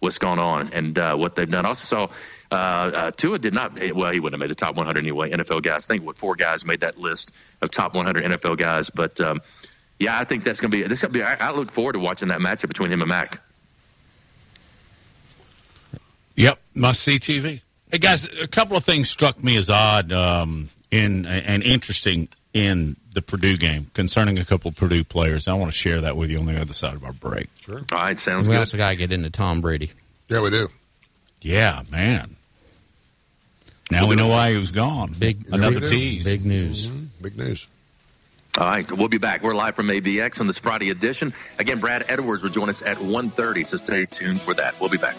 what's going on and uh, what they've done. I also saw uh, uh, Tua did not – well, he wouldn't have made the top one hundred anyway, N F L guys. I think, what, four guys made that list of top one hundred N F L guys. But, um, yeah, I think that's going to be – this going to be. I, I look forward to watching that matchup between him and Mac. Yep, must-see T V. Hey, guys, a couple of things struck me as odd um, in, and interesting – in the Purdue game concerning a couple of Purdue players. I want to share that with you on the other side of our break. Sure. All right, sounds we good. We also got to get into Tom Brady. Yeah, we do. Yeah, man. Now we, we know why he was gone. Big Another tease. Big news. Mm-hmm. Big news. All right, we'll be back. We're live from A V X on this Friday edition. Again, Brad Edwards will join us at one thirty, so stay tuned for that. We'll be back.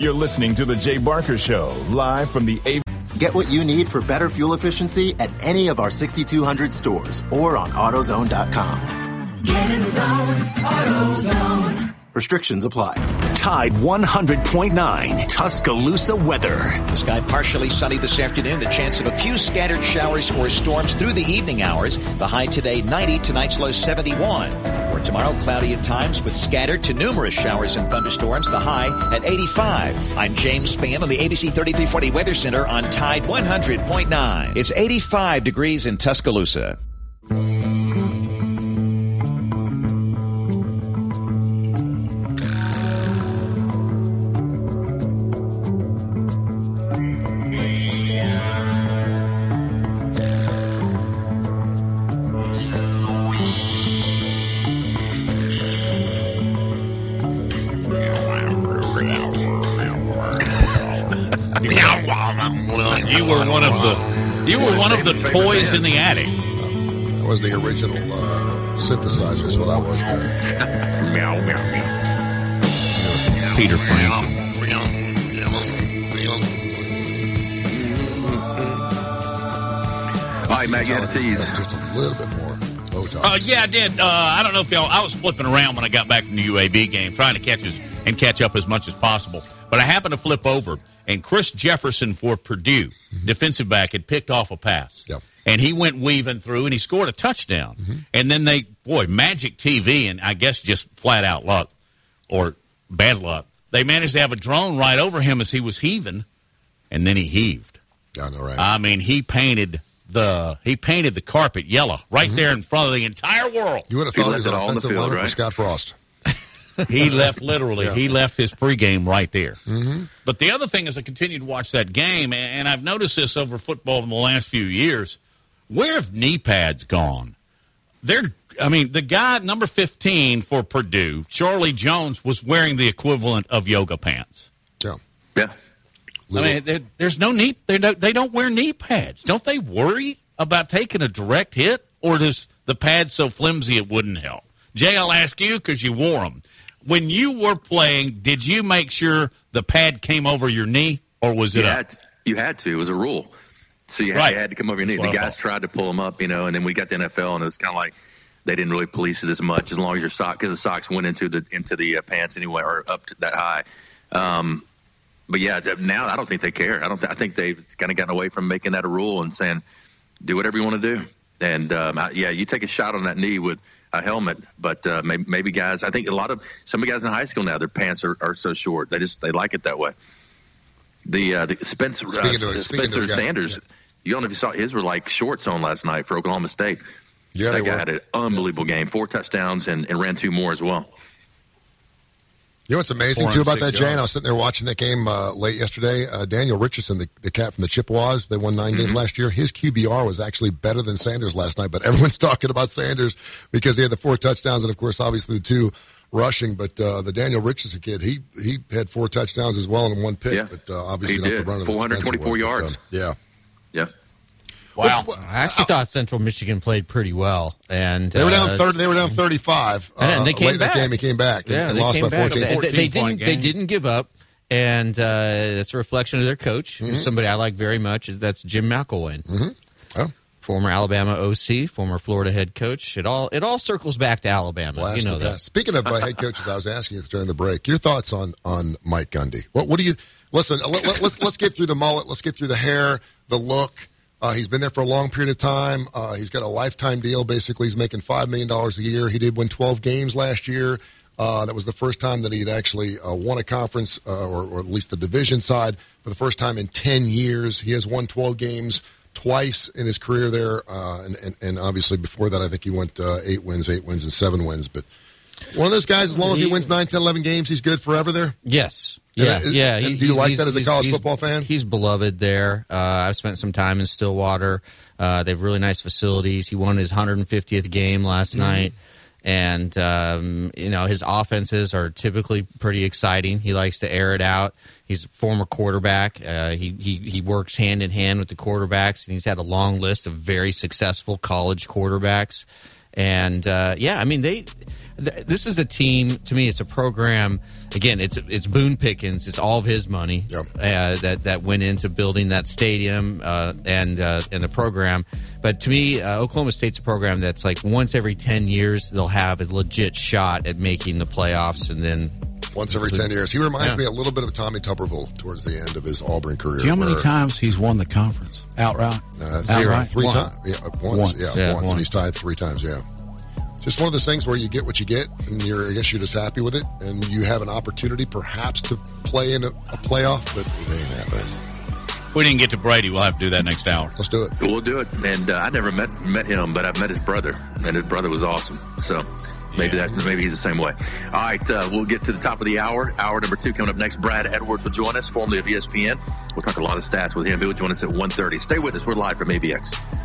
You're listening to The Jay Barker Show, live from the A V. Get what you need for better fuel efficiency at any of our sixty-two hundred stores or on AutoZone dot com. Get in the zone, AutoZone. Restrictions apply. Tide one hundred point nine, Tuscaloosa weather. The sky partially sunny this afternoon. The chance of a few scattered showers or storms through the evening hours. The high today ninety, tonight's low seventy-one. For tomorrow, cloudy at times with scattered to numerous showers and thunderstorms. The high at eighty-five. I'm James Spann on the A B C thirty-three forty Weather Center on Tide one hundred point nine. It's eighty-five degrees in Tuscaloosa. You were one of the you were one of the toys in the attic. That was the original uh, synthesizer is what I was doing. Meow, meow, meow. Peter Frank. All right, Matt, you had to tease. Just a little bit more. Uh, yeah, I did. Uh, I don't know if y'all. I was flipping around when I got back from the U A B game, trying to catch his, and catch up as much as possible. But I happened to flip over, and Chris Jefferson for Purdue, mm-hmm. defensive back, had picked off a pass. Yep. And he went weaving through, and he scored a touchdown. Mm-hmm. And then they, boy, Magic T V, and I guess just flat-out luck or bad luck, they managed to have a drone right over him as he was heaving, and then he heaved. I know, right? I mean, he painted... The he painted the carpet yellow right mm-hmm. there in front of the entire world. You would have thought he was an offensive lineman right? for Scott Frost. He left literally. Yeah. He left his pregame right there. Mm-hmm. But the other thing is, I continue to watch that game, and I've noticed this over football in the last few years. Where have knee pads gone? They're, I mean, the guy number fifteen for Purdue, Charlie Jones, was wearing the equivalent of yoga pants. Yeah. Yeah. I mean, there's no knee. No, they don't wear knee pads. Don't they worry about taking a direct hit, or does the pad so flimsy it wouldn't help? Jay, I'll ask you because you wore them. When you were playing, did you make sure the pad came over your knee, or was it? You, up? Had, to, you had to. It was a rule. So you had, right. you had to come over your knee. Well, the guys tried to pull them up, you know, and then we got to the N F L, and it was kind of like they didn't really police it as much as long as your sock, because the socks went into the into the uh, pants anyway, or up to that high. Um, But yeah, now I don't think they care. I don't. Th- I think they've kind of gotten away from making that a rule and saying, do whatever you want to do. And um, I, yeah, you take a shot on that knee with a helmet. But uh, maybe, maybe guys, I think a lot of some of the guys in high school now, their pants are, are so short. They just they like it that way. The, uh, the Spencer uh, to, Spencer guy, Sanders. Yeah. You don't know if you saw his were like shorts on last night for Oklahoma State. Yeah, that guy were. had an unbelievable yeah. game, four touchdowns and, and ran two more as well. You know what's amazing, too, about that, Jay? And I was sitting there watching that game uh, late yesterday. Uh, Daniel Richardson, the, the cat from the Chippewas, they won nine mm-hmm. games last year. His Q B R was actually better than Sanders last night, but everyone's talking about Sanders because he had the four touchdowns and, of course, obviously the two rushing. But uh, the Daniel Richardson kid, he he had four touchdowns as well and one pick, yeah. but uh, obviously not the runner. four hundred twenty-four yards. But, uh, yeah. Yeah. Wow. Well, I actually thought Central Michigan played pretty well. And They were down, uh, thirty, they were down thirty-five. Uh, and they came late back. In the game, he came back and, yeah, and lost by fourteen. They, they, they, didn't, they didn't give up, and uh, that's a reflection of their coach, mm-hmm. somebody I like very much. That's Jim McElwain, mm-hmm. oh. former Alabama O C, former Florida head coach. It all it all circles back to Alabama. Last you know that. Speaking of uh, head coaches, I was asking you during the break, your thoughts on, on Mike Gundy. What, what do you – listen, let, let, let's, let's get through the mullet. Let's get through the hair, the look. Uh, he's been there for a long period of time. Uh, he's got a lifetime deal, basically. He's making five million dollars a year. He did win twelve games last year. Uh, that was the first time that he had actually uh, won a conference, uh, or, or at least the division side, for the first time in ten years. He has won twelve games twice in his career there. Uh, and, and, and obviously before that, I think he went uh, eight wins, eight wins, and seven wins. But one of those guys, as long as he wins nine, ten, eleven games, he's good forever there? Yes. Yeah, and, yeah. And do you like that as a college football fan? He's beloved there. Uh, I've spent some time in Stillwater. Uh, they have really nice facilities. He won his one hundred fiftieth game last mm-hmm. night. And, um, you know, his offenses are typically pretty exciting. He likes to air it out. He's a former quarterback. Uh, he, he, he works hand-in-hand with the quarterbacks, and he's had a long list of very successful college quarterbacks. And, uh, yeah, I mean, they – this is a team, to me, it's a program. Again, it's it's Boone Pickens. It's all of his money yep. uh, that, that went into building that stadium uh, and, uh, and the program. But to me, uh, Oklahoma State's a program that's like once every ten years, they'll have a legit shot at making the playoffs and then... Once every ten years. He reminds yeah. me a little bit of Tommy Tuberville towards the end of his Auburn career. Do you know how many times he's won the conference? Outright? Uh, Outright. Three times. Yeah, once. Once. Yeah, yeah, once. once. And he's tied three times, yeah. Just one of those things where you get what you get, and you're, I guess you're just happy with it, and you have an opportunity perhaps to play in a, a playoff, but it ain't happening. We didn't get to Brady. We'll have to do that next hour. Let's do it. We'll do it. And uh, I never met met him, but I've met his brother, and his brother was awesome. So maybe yeah. that maybe he's the same way. All right, uh, we'll get to the top of the hour. Hour number two coming up next. Brad Edwards will join us, formerly of E S P N. We'll talk a lot of stats with him. He'll join us at one thirty. Stay with us. We're live from A V X.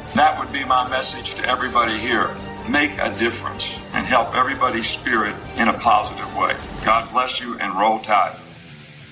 That would be my message to everybody here. Make a difference and help everybody's spirit in a positive way. God bless you and roll tide.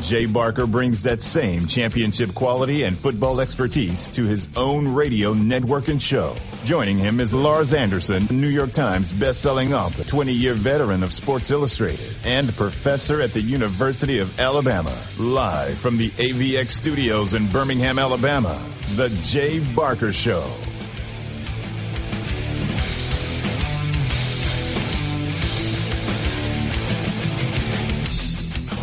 Jay Barker brings that same championship quality and football expertise to his own radio network and show. Joining him is Lars Anderson, New York Times best-selling author, twenty-year veteran of Sports Illustrated, and professor at the University of Alabama. Live from the A V X studios in Birmingham, Alabama, The Jay Barker Show.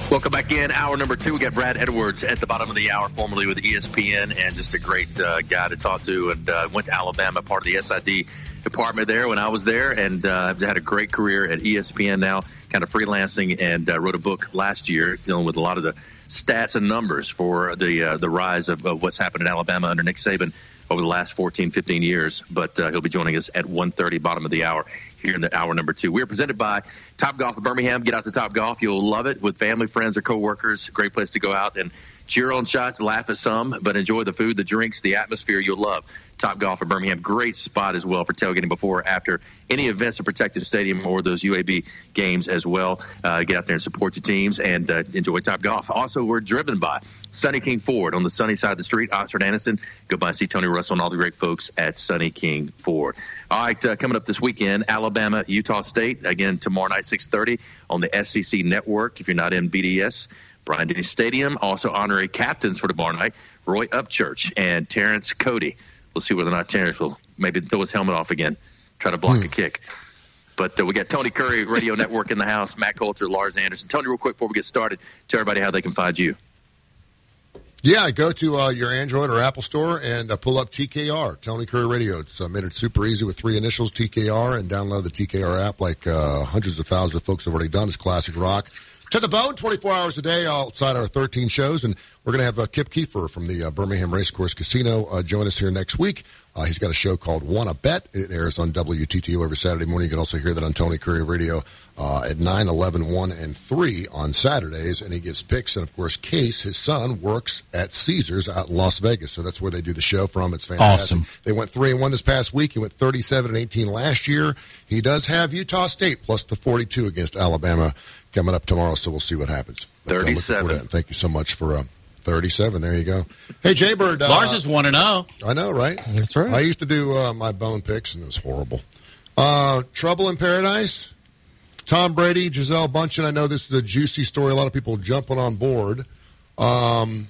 Welcome back in. Hour number two. We got Brad Edwards at the bottom of the hour, formerly with E S P N, and just a great uh, guy to talk to. And uh, went to Alabama, part of the S I D department there when I was there, and uh, had a great career at E S P N now, kind of freelancing, and uh, wrote a book last year dealing with a lot of the stats and numbers for the uh, the rise of, of what's happened in Alabama under Nick Saban over the last fourteen, fifteen years. But uh, he'll be joining us at one thirty, bottom of the hour, here in the hour number two. We're presented by Top Golf of Birmingham. Get out to Top Golf. You'll love it with family, friends, or coworkers. Great place to go out and cheer on shots, laugh at some, but enjoy the food, the drinks, the atmosphere. You'll love Top Golf of Birmingham. Great spot as well for tailgating before or after any events at Protective Stadium or those U A B games as well. Uh, get out there and support your teams and uh, enjoy Top Golf. Also, we're driven by Sunny King Ford on the sunny side of the street, Oxford Anniston. Go by and see Tony Russell and all the great folks at Sunny King Ford. All right, uh, coming up this weekend, Alabama, Utah State. Again, tomorrow night, six thirty on the S E C Network. If you're not in B D S, Bryant Denny Stadium. Also, honorary captains for tomorrow night, Roy Upchurch and Terrence Cody. We'll see whether or not Terrence will maybe throw his helmet off again, try to block hmm. a kick. But uh, we got Tony Curry, Radio Network in the house, Matt Coulter, Lars Anderson. Tony, real quick before we get started, tell everybody how they can find you. Yeah, go to uh, your Android or Apple store and uh, pull up T K R, Tony Curry Radio. It's uh, made it super easy with three initials, T K R, and download the T K R app like uh, hundreds of thousands of folks have already done. It's classic rock to the bone, twenty-four hours a day outside our thirteen shows. And we're going to have uh, Kip Kiefer from the uh, Birmingham Racecourse Casino uh, join us here next week. Uh, he's got a show called Wanna Bet. It airs on W T T O every Saturday morning. You can also hear that on Tony Curry Radio uh, at nine, eleven, one, and three on Saturdays. And he gives picks. And, of course, Case, his son, works at Caesars out in Las Vegas. So that's where they do the show from. It's fantastic. Awesome. They went three and one this past week. He went thirty-seven and eighteen last year. He does have Utah State plus the forty-two against Alabama coming up tomorrow, so we'll see what happens. But thirty-seven. Thank you so much for uh, thirty-seven. There you go. Hey, Jaybird. Uh, Lars is one and oh. I know, right? That's right. I used to do uh, my bone picks, and it was horrible. Uh, Trouble in Paradise, Tom Brady, Giselle Bündchen. I know this is a juicy story. A lot of people jumping on board. Um,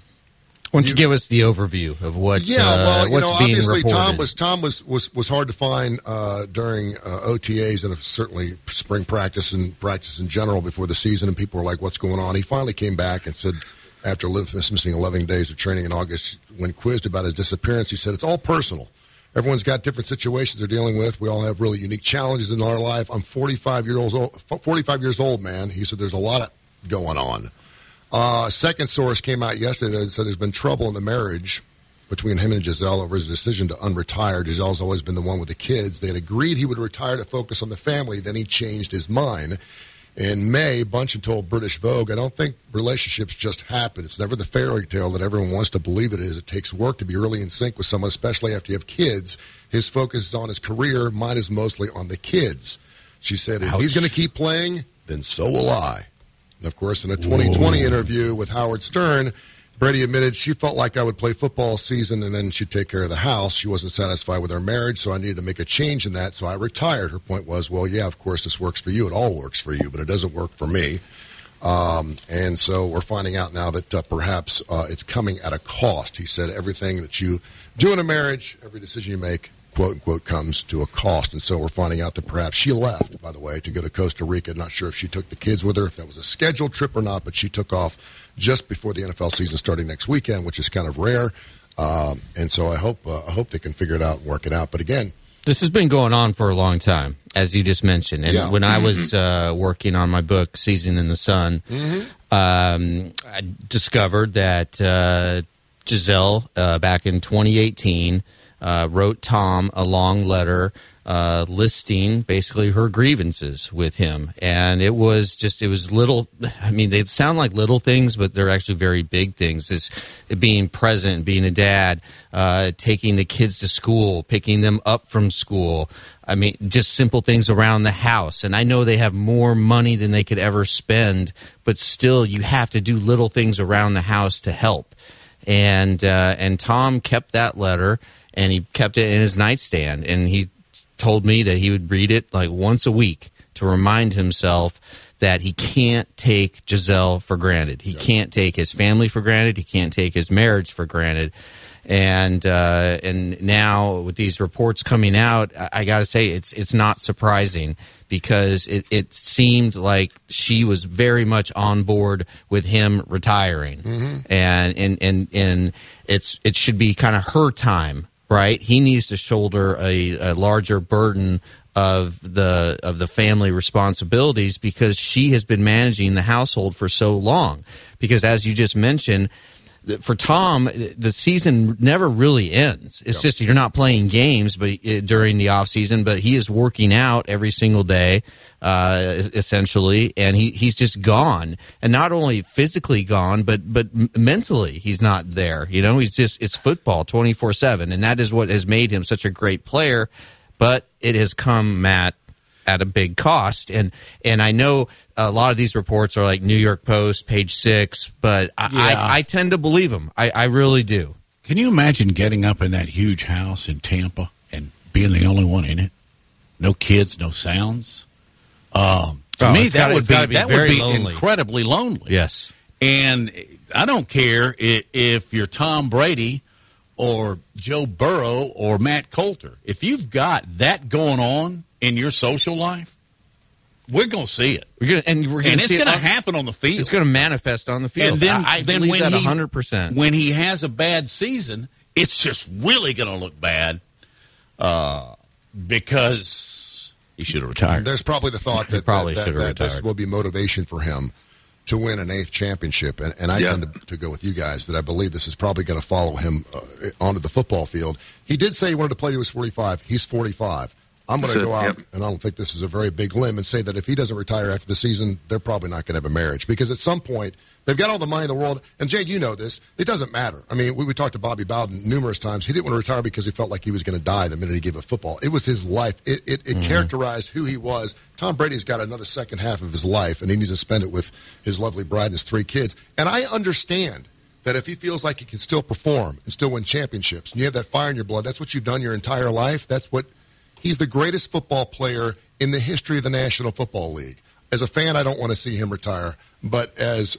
Why don't you, you give us the overview of what, yeah, well, uh, what's you know, being obviously reported? Tom was Tom was, was, was hard to find uh, during uh, O T As and certainly spring practice and practice in general before the season, and people were like, what's going on? He finally came back and said, after missing eleven days of training in August, when quizzed about his disappearance, he said, it's all personal. Everyone's got different situations they're dealing with. We all have really unique challenges in our life. I'm forty-five years old, forty-five years old, man. He said there's a lot of going on. A uh, second source came out yesterday that said there's been trouble in the marriage between him and Giselle over his decision to unretire. Giselle's always been the one with the kids. They had agreed he would retire to focus on the family. Then he changed his mind. In May, Bündchen told British Vogue, "I don't think relationships just happen. It's never the fairy tale that everyone wants to believe it is. It takes work to be really in sync with someone, especially after you have kids. His focus is on his career. Mine is mostly on the kids." She said, "If Ouch. he's going to keep playing, then so will I." And, of course, in a twenty twenty Whoa. interview with Howard Stern, Brady admitted she felt like I would play football season and then she'd take care of the house. She wasn't satisfied with our marriage, so I needed to make a change in that, so I retired. Her point was, well, yeah, of course this works for you. It all works for you, but it doesn't work for me. Um, and so we're finding out now that uh, perhaps uh, it's coming at a cost. He said everything that you do in a marriage, every decision you make, quote, unquote, comes to a cost. And so we're finding out that perhaps she left, by the way, to go to Costa Rica. Not sure if she took the kids with her, if that was a scheduled trip or not, but she took off just before the N F L season starting next weekend, which is kind of rare. Um, and so I hope uh, I hope they can figure it out and work it out. But again, this has been going on for a long time, as you just mentioned. And yeah. when mm-hmm. I was uh, working on my book, Season in the Sun, mm-hmm. um, I discovered that uh, Giselle, uh, back in twenty eighteen, uh, wrote Tom a long letter uh, listing basically her grievances with him. And it was just, it was little, I mean, they sound like little things, but they're actually very big things. It's being present, being a dad, uh, taking the kids to school, picking them up from school. I mean, just simple things around the house. And I know they have more money than they could ever spend, but still you have to do little things around the house to help. And, uh, and Tom kept that letter. And he kept it in his nightstand, and he told me that he would read it like once a week to remind himself that he can't take Giselle for granted. He can't take his family for granted. He can't take his marriage for granted. And uh, and now with these reports coming out, I, I got to say it's it's not surprising because it, it seemed like she was very much on board with him retiring, mm-hmm. and and and and it's it should be kind of her time. Right, he needs to shoulder a, a larger burden of the of the family responsibilities because she has been managing the household for so long. Because as you just mentioned, for Tom, the season never really ends. It's yep. just you're not playing games, but uh, during the off season, but he is working out every single day, uh, essentially, and he, he's just gone, and not only physically gone, but but mentally he's not there. You know, he's just it's football twenty-four seven, and that is what has made him such a great player. But it has come, Matt, at a big cost, and and I know a lot of these reports are like New York Post, Page Six, but I, yeah. I, I tend to believe them. I, I really do. Can you imagine getting up in that huge house in Tampa and being the only one in it? No kids, no sounds. Um, to oh, me, that gotta, would be, be that would be lonely. incredibly lonely. Yes, and I don't care if, if you're Tom Brady or Joe Burrow or Matt Coulter. If you've got that going on in your social life, we're going to see it. We're gonna, and we're gonna and it's going to happen on the field. It's going to manifest on the field. And then, I, I then when, that one hundred percent. He, when he has a bad season, it's just really going to look bad uh, because he should have retired. There's probably the thought that, probably that, that, that this will be motivation for him to win an eighth championship. And, and I yeah. tend to, to go with you guys that I believe this is probably going to follow him uh, onto the football field. He did say he wanted to play till he was forty-five. He's forty-five. I'm going to go out, yep. and I don't think this is a very big limb, and say that if he doesn't retire after the season, they're probably not going to have a marriage. Because at some point, they've got all the money in the world. And, Jade, you know this. It doesn't matter. I mean, we, we talked to Bobby Bowden numerous times. He didn't want to retire because he felt like he was going to die the minute he gave up football. It was his life. It, it, it mm-hmm. characterized who he was. Tom Brady's got another second half of his life, and he needs to spend it with his lovely bride and his three kids. And I understand that if he feels like he can still perform and still win championships, and you have that fire in your blood, that's what you've done your entire life. That's what... He's the greatest football player in the history of the National Football League. As a fan, I don't want to see him retire. But as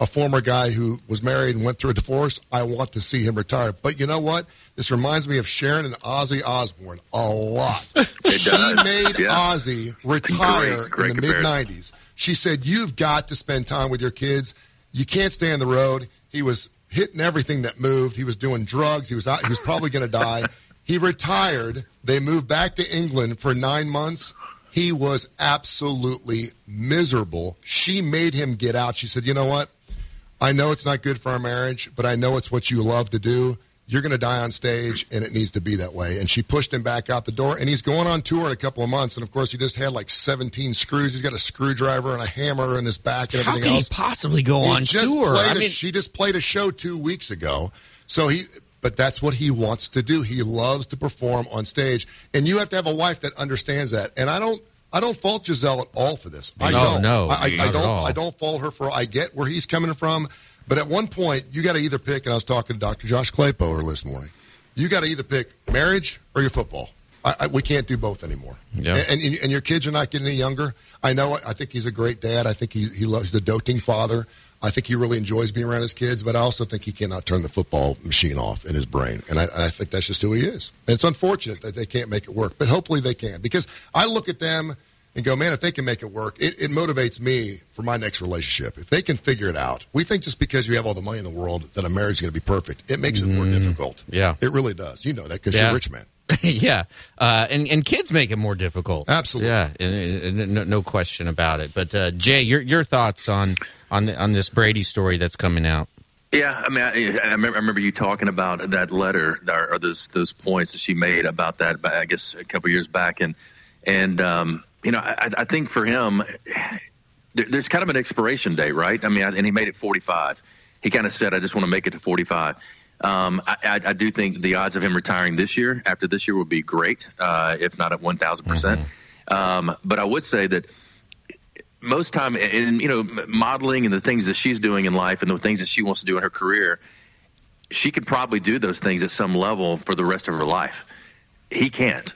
a former guy who was married and went through a divorce, I want to see him retire. But you know what? This reminds me of Sharon and Ozzy Osbourne a lot. She made yeah. Ozzy retire great, great in the mid-nineties. She said, you've got to spend time with your kids. You can't stay on the road. He was hitting everything that moved. He was doing drugs. He was out. He was probably going to die. He retired. They moved back to England for nine months. He was absolutely miserable. She made him get out. She said, you know what? I know it's not good for our marriage, but I know it's what you love to do. you're going to die on stage, and it needs to be that way. And she pushed him back out the door, and he's going on tour in a couple of months. And, of course, he just had like seventeen screws. He's got a screwdriver and a hammer in his back and everything else. How could he possibly go on tour? I mean, she just played a show two weeks ago. So he, but that's what he wants to do. He loves to perform on stage. And you have to have a wife that understands that. And I don't. I don't fault Giselle at all for this. I no, don't. No, I, I, I don't. I don't fault her for. I get where he's coming from, but at one point you got to either pick. And I was talking to Doctor Josh Claypo earlier this morning. You got to either pick marriage or your football. I, I, we can't do both anymore. Yeah. And, and and your kids are not getting any younger. I know. I think he's a great dad. I think he he loves he's a doting father. I think he really enjoys being around his kids, but I also think he cannot turn the football machine off in his brain. And I, I think that's just who he is. And it's unfortunate that they can't make it work, but hopefully they can. Because I look at them and go, man, if they can make it work, it, it motivates me for my next relationship. If they can figure it out, we think just because you have all the money in the world that a marriage is going to be perfect. It makes it more mm, difficult. Yeah. It really does. You know that because yeah. you're a rich man. yeah. Uh, and, and kids make it more difficult. Absolutely. Yeah. And, and no, no question about it. But, uh, Jay, your your thoughts on – On the, on this Brady story that's coming out. Yeah, I mean, I, I, remember, I remember you talking about that letter or, or those those points that she made about that. I guess a couple years back, and and um, you know, I, I think for him, there, there's kind of an expiration date, right? I mean, I, and he made it forty-five. He kind of said, "I just want to make it to forty-five." Um, I, I, I do think the odds of him retiring this year, after this year, would be great, uh, if not at one thousand percent. But I would say that. Most time, in you know, modeling and the things that she's doing in life and the things that she wants to do in her career, she could probably do those things at some level for the rest of her life. He can't.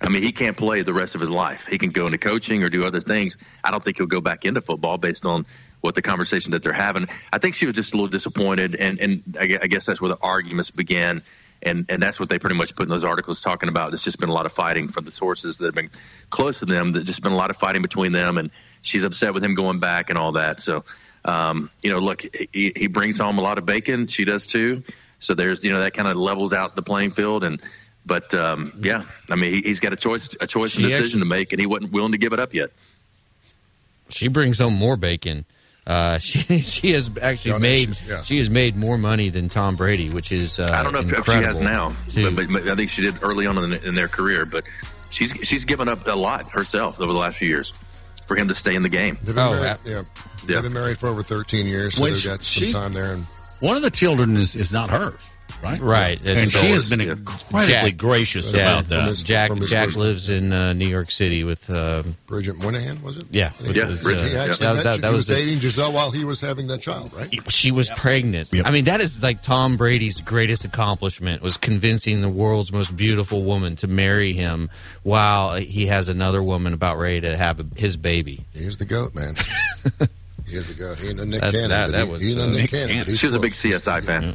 I mean, he can't play the rest of his life. He can go into coaching or do other things. I don't think he'll go back into football based on what the conversation that they're having. I think she was just a little disappointed, and, and I guess that's where the arguments began. And and that's what they pretty much put in those articles talking about. It's just been a lot of fighting from the sources that have been close to them. There's just been a lot of fighting between them, and she's upset with him going back and all that. So, um, you know, look, he, he brings home a lot of bacon. She does too. So there's, you know, that kind of levels out the playing field. And but um, yeah, I mean, he, he's got a choice, a choice and decision actually, to make, and he wasn't willing to give it up yet. She brings home more bacon. Uh, she she has actually no, made yeah. she has made more money than Tom Brady, which is uh, I don't know if she has now, but, but, but I think she did early on in, in their career. But she's she's given up a lot herself over the last few years for him to stay in the game. They've been, oh, married, yeah. Yeah. They've been married for over thirteen years, so when they've she, got some she, time there. And one of the children is, is not hers, right? Right, yeah. and so she has been yeah. incredibly Jack, gracious yeah. about that. His, Jack Jack person. lives in uh, New York City with uh, Bridget Moynihan, was it? Yeah, yeah. Was, uh, yeah. That, that, that, that was, was the, dating Giselle while he was having that child, right? She was yeah. pregnant. Yeah. I mean, that is like Tom Brady's greatest accomplishment, was convincing the world's most beautiful woman to marry him while he has another woman about ready to have his baby. He's the GOAT, man. He's the GOAT. He and Nick Cannon. That, that he, was he uh, Nick Cannon. She was a big C S I fan. Yeah.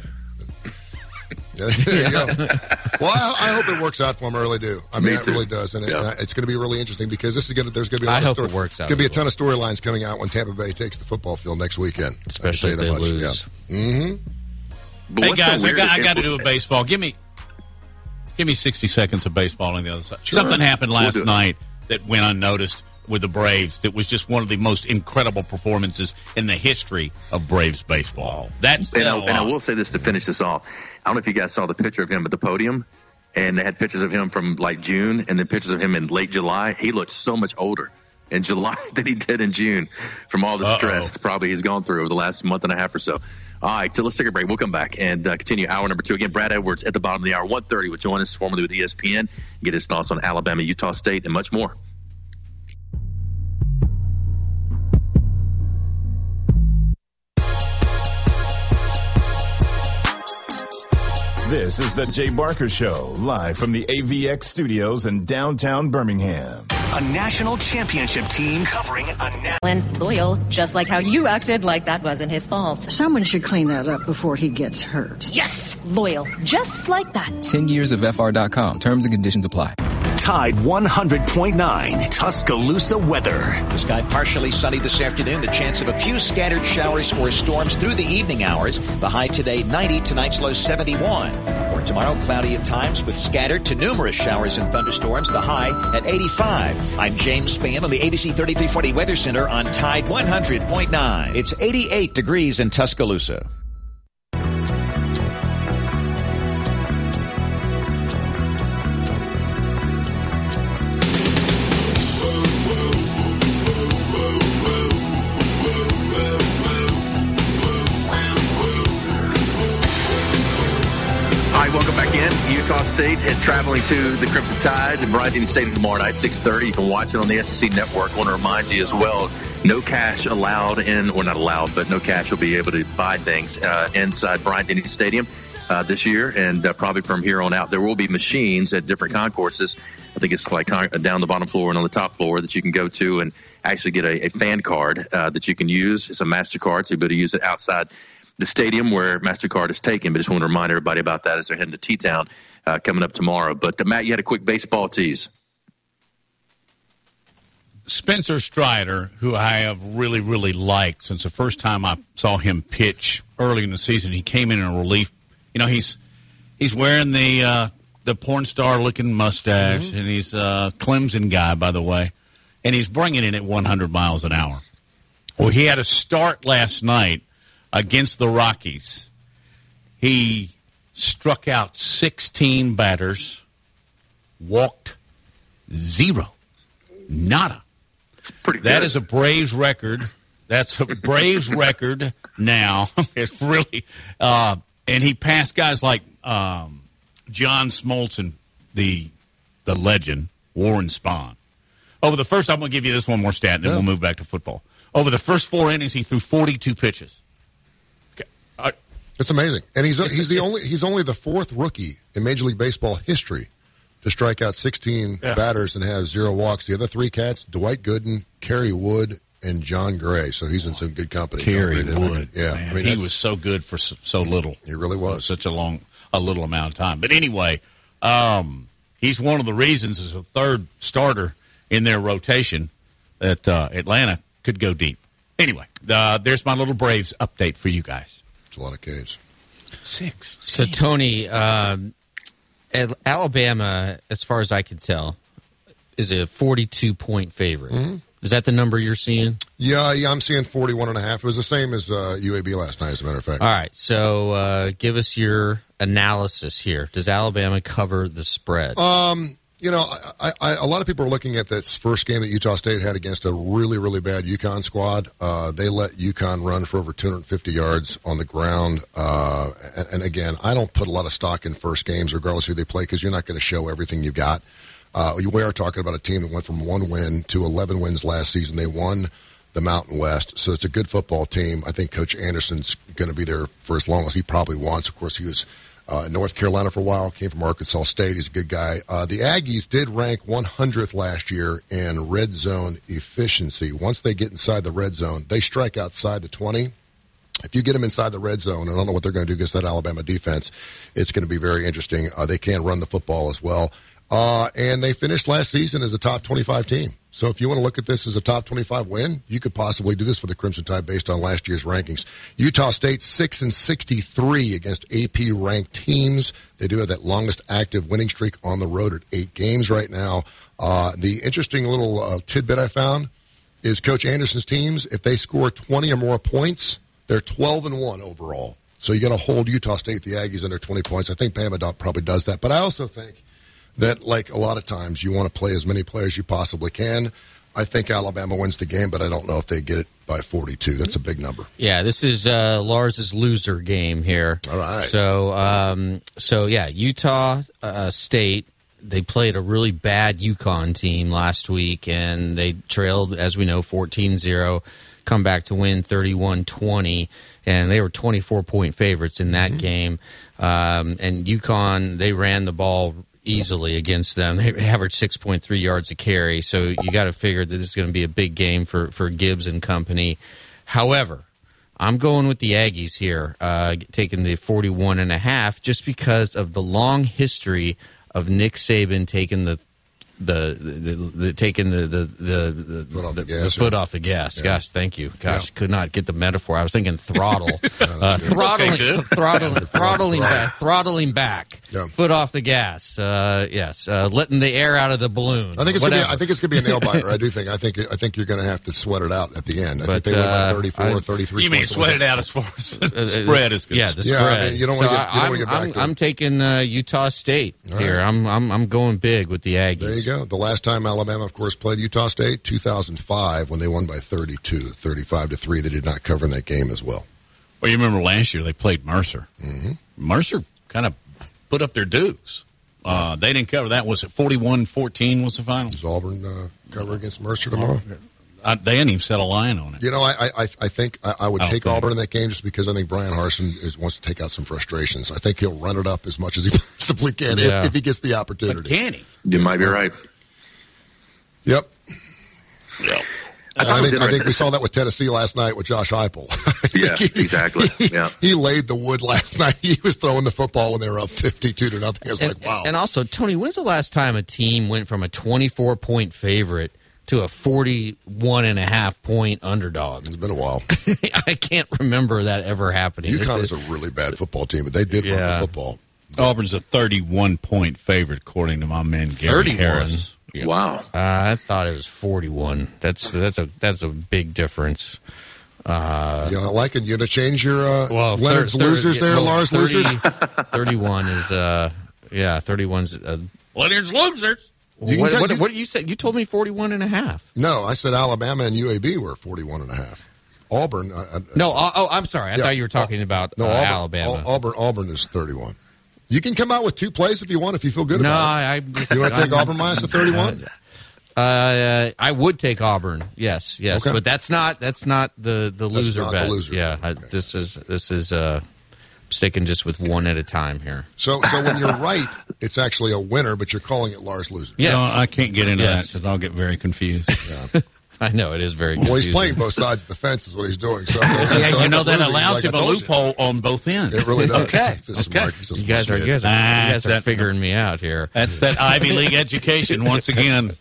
there you go. Well, I, I hope it works out for him. I really do. I mean, it really does, and, it, yeah. and it's going to be really interesting because this is going to. There's going to be. A lot I of hope story. it works out. Going to be a ton of storylines coming out when Tampa Bay takes the football field next weekend, especially if they much. lose. Yeah. Mm-hmm. But hey guys, I got, I got to do a baseball. Give me, give me sixty seconds of baseball on the other side. Sure. Something happened last we'll night that went unnoticed with the Braves. That was just one of the most incredible performances in the history of Braves baseball. That's and I, and I will say this to finish this off. I don't know if you guys saw the picture of him at the podium, and they had pictures of him from like June and then pictures of him in late July. He looked so much older in July than he did in June from all the Uh-oh. stress probably he's gone through over the last month and a half or so. All right, so let's take a break. We'll come back and uh, continue hour number two. Again, Brad Edwards at the bottom of the hour, one thirty will join us, formerly with E S P N, get his thoughts on Alabama, Utah State, and much more. This is the Jay Barker Show, live from the A V X studios in downtown Birmingham. A national championship team covering a national... And loyal, just like how you acted like that wasn't his fault. Someone should clean that up before he gets hurt. Yes, loyal, just like that. Ten years of F R dot com. Terms and conditions apply. Tide one hundred point nine, Tuscaloosa weather. The sky partially sunny this afternoon. The chance of a few scattered showers or storms through the evening hours. The high today ninety, tonight's low seventy-one. For tomorrow, cloudy at times with scattered to numerous showers and thunderstorms. The high at eighty-five. I'm James Spann on the A B C thirty-three forty Weather Center on Tide one hundred point nine. It's eighty-eight degrees in Tuscaloosa. right, welcome back in. Utah State traveling to the Crimson Tide in Bryant Vincent Stadium tomorrow night, six thirty. You can watch it on the S E C Network. I want to remind you as well, no cash allowed in, or not allowed, but no cash will be able to buy things uh, inside Bryant Denny Stadium uh, this year, and uh, probably from here on out. There will be machines at different concourses. I think it's like con- down the bottom floor and on the top floor that you can go to and actually get a, a fan card uh, that you can use. It's a MasterCard, so you'll be able to use it outside the stadium where MasterCard is taken. But just want to remind everybody about that as they're heading to T-Town uh, coming up tomorrow. But uh, Matt, you had a quick baseball tease. Spencer Strider, who I have really, really liked since the first time I saw him pitch early in the season, he came in in relief. You know, he's he's wearing the uh, the porn star looking mustache, mm-hmm. and he's a Clemson guy, by the way, and he's bringing it at one hundred miles an hour. Well, he had a start last night against the Rockies. He struck out sixteen batters, walked zero, nada. That is a Braves record. That's a Braves record now. It's really, uh, and he passed guys like um, John Smoltz, the the legend, Warren Spahn. Over the first, I'm going to give you this one more stat, and then yeah. we'll move back to football. Over the first four innings, he threw forty-two pitches. Okay. Uh, it's amazing, and he's he's the only he's only the fourth rookie in Major League Baseball history to strike out sixteen yeah. batters and have zero walks. The other three cats, Dwight Gooden, Kerry Wood, and John Gray. So he's in some good company. Kerry Wood. Yeah. Man, I mean, he was so good for so little. He really was. Such a long, a little amount of time. But anyway, um, he's one of the reasons as a third starter in their rotation that uh, Atlanta could go deep. Anyway, uh, there's my little Braves update for you guys. It's a lot of Ks. Six. So, damn. Tony, um, Alabama, as far as I can tell, is a forty-two point favorite. Mm-hmm. Is that the number you're seeing? Yeah, yeah, I'm seeing forty-one and a half. It was the same as uh, U A B last night, as a matter of fact. All right, so uh, give us your analysis here. Does Alabama cover the spread? Um, you know, I, I, a lot of people are looking at this first game that Utah State had against a really, really bad UConn squad. Uh, they let UConn run for over two hundred fifty yards on the ground. Uh, and, and, again, I don't put a lot of stock in first games, regardless of who they play, because you're not going to show everything you've got. Uh, we are talking about a team that went from one win to eleven wins last season. They won the Mountain West, so it's a good football team. I think Coach Anderson's going to be there for as long as he probably wants. Of course, he was Uh, North Carolina for a while, came from Arkansas State. He's a good guy. Uh, the Aggies did rank one hundredth last year in red zone efficiency. Once they get inside the red zone, they strike outside the twenty. If you get them inside the red zone, and I don't know what they're going to do against that Alabama defense, it's going to be very interesting. Uh, they can run the football as well. Uh, and they finished last season as a top twenty-five team. So if you want to look at this as a top twenty-five win, you could possibly do this for the Crimson Tide based on last year's rankings. Utah State six and sixty-three against A P-ranked teams. They do have that longest active winning streak on the road at eight games right now. Uh, the interesting little uh, tidbit I found is Coach Anderson's teams, if they score twenty or more points, they're twelve and one overall. So you got to hold Utah State, the Aggies, under twenty points. I think Bama probably does that. But I also think that, like a lot of times, you want to play as many players you possibly can. I think Alabama wins the game, but I don't know if they get it by forty-two. That's a big number. Yeah, this is uh, Lars's loser game here. All right. So, um, so yeah, Utah uh, State, they played a really bad UConn team last week, and they trailed, as we know, fourteen zero, come back to win thirty-one twenty. And they were twenty-four point favorites in that mm-hmm. game. Um, and UConn, they ran the ball easily against them. They averaged six point three yards a carry, so you got to figure that this is going to be a big game for, for Gibbs and company. However, I'm going with the Aggies here, uh, taking the forty-one and a half, just because of the long history of Nick Saban taking the the, the, the, the taking the the the, the, foot, off the, the, gas, the foot off the gas. Yeah. Gosh, thank you. Gosh, yeah. Could not get the metaphor. I was thinking throttle, uh, throttling, okay, throttling, throttling back, throttling back, yeah. Foot off the gas. Uh, yes, uh, letting the air out of the balloon. I think it's Whatever. gonna be. I think it's gonna be a nail biter. I do think. I think. I think you're gonna have to sweat it out at the end. I but, think they went uh, thirty-four, I, or thirty-three. You mean sweat it out as far as the spread is concerned? Yeah, the spread. Yeah, I mean, you don't so want to get back. I'm, I'm taking uh, Utah State right here. I'm I'm I'm going big with the Aggies. There you go. The last time Alabama, of course, played Utah State, two thousand five, when they won by thirty-two, thirty-five to three. They did not cover in that game as well. Well, you remember last year they played Mercer. Mm-hmm. Mercer kind of put up their dues. Uh, they didn't cover that. Was it forty-one fourteen was the final? Does Auburn uh, cover against Mercer tomorrow? I, they didn't even set a line on it. You know, I I, I think I, I would I take Auburn it. in that game just because I think Brian Harsin is, wants to take out some frustrations. I think he'll run it up as much as he possibly can yeah. if, if he gets the opportunity. But can he? You might be right. Yep. Yep. I, I, think, I think we saw that with Tennessee last night with Josh Heupel. yeah, he, exactly. Yeah, he, he laid the wood last night. He was throwing the football when they were up fifty-two to nothing. I was and, like, wow. And also, Tony, when's the last time a team went from a twenty-four point favorite to a forty-one and a half point underdog? It's been a while. I can't remember that ever happening. UConn is a really bad football team, but they did yeah. run the football. Auburn's a thirty-one point favorite, according to my man Gary thirty-one Harris. Yeah. Wow, uh, I thought it was forty-one. That's that's a that's a big difference. Uh, you know, like it. You gonna change your uh, well, Leonard's thir- thir- losers yeah, there, well, Lars thirty, losers. Thirty-one is uh, yeah, thirty-one's uh, Leonard's losers. You what, cut, what, you, what you said? You told me forty-one and a half. No, I said Alabama and U A B were forty-one and a half. Auburn. I, I, no, I, oh, I'm sorry. I yeah, thought you were talking uh, about no, uh, Auburn, Alabama. Auburn. Auburn is thirty-one. You can come out with two plays if you want, if you feel good no, about it. No, I... You want to take Auburn minus the thirty-one? Uh, uh, I would take Auburn, yes, yes. Okay. But that's not that's not the, the that's loser not bet. The loser yeah, bet. Okay. I, this is, this is uh, sticking just with one at a time here. So so when you're right, it's actually a winner, but you're calling it Lars loser. Yes. No, I can't get into yes. that because I'll get very confused. Yeah. I know, it is very confusing. Well, he's playing both sides of the fence is what he's doing. So yeah, you know, that allows like him a loophole you. on both ends. It really does. Okay. It's okay. Smart, you, guys are, you guys are, ah, you guys are figuring me out here. That's that Ivy League education once again.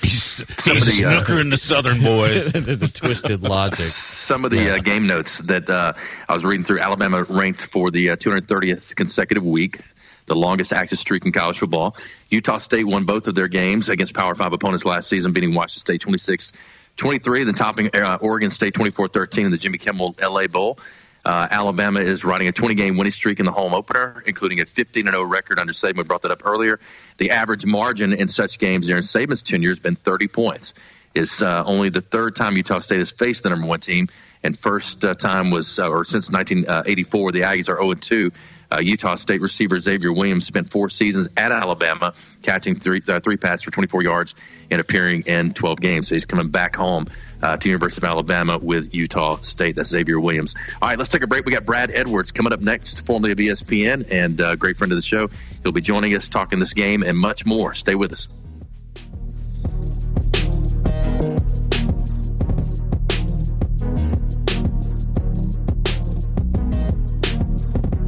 He's, Somebody, he's snookering uh, the Southern boys. the, the twisted logic. Some of the yeah. uh, game notes that uh, I was reading through, Alabama ranked for the uh, two hundred thirtieth consecutive week. The longest active streak in college football. Utah State won both of their games against Power Five opponents last season, beating Washington State twenty-six twenty-three, then topping uh, Oregon State twenty-four thirteen in the Jimmy Kimmel L A Bowl. Uh, Alabama is riding a twenty-game winning streak in the home opener, including a fifteen and oh record under Saban. We brought that up earlier. The average margin in such games during Saban's tenure has been thirty points. It's uh, only the third time Utah State has faced the number one team, and first uh, time was, uh, or since nineteen eighty-four, the Aggies are oh and two. Uh, Utah State receiver Xavier Williams spent four seasons at Alabama, catching three uh, three passes for twenty-four yards and appearing in twelve games. So he's coming back home uh, to University of Alabama with Utah State. That's Xavier Williams. All right, let's take a break. We got Brad Edwards coming up next, formerly of E S P N and a great friend of the show. He'll be joining us, talking this game and much more. Stay with us.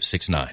six nine.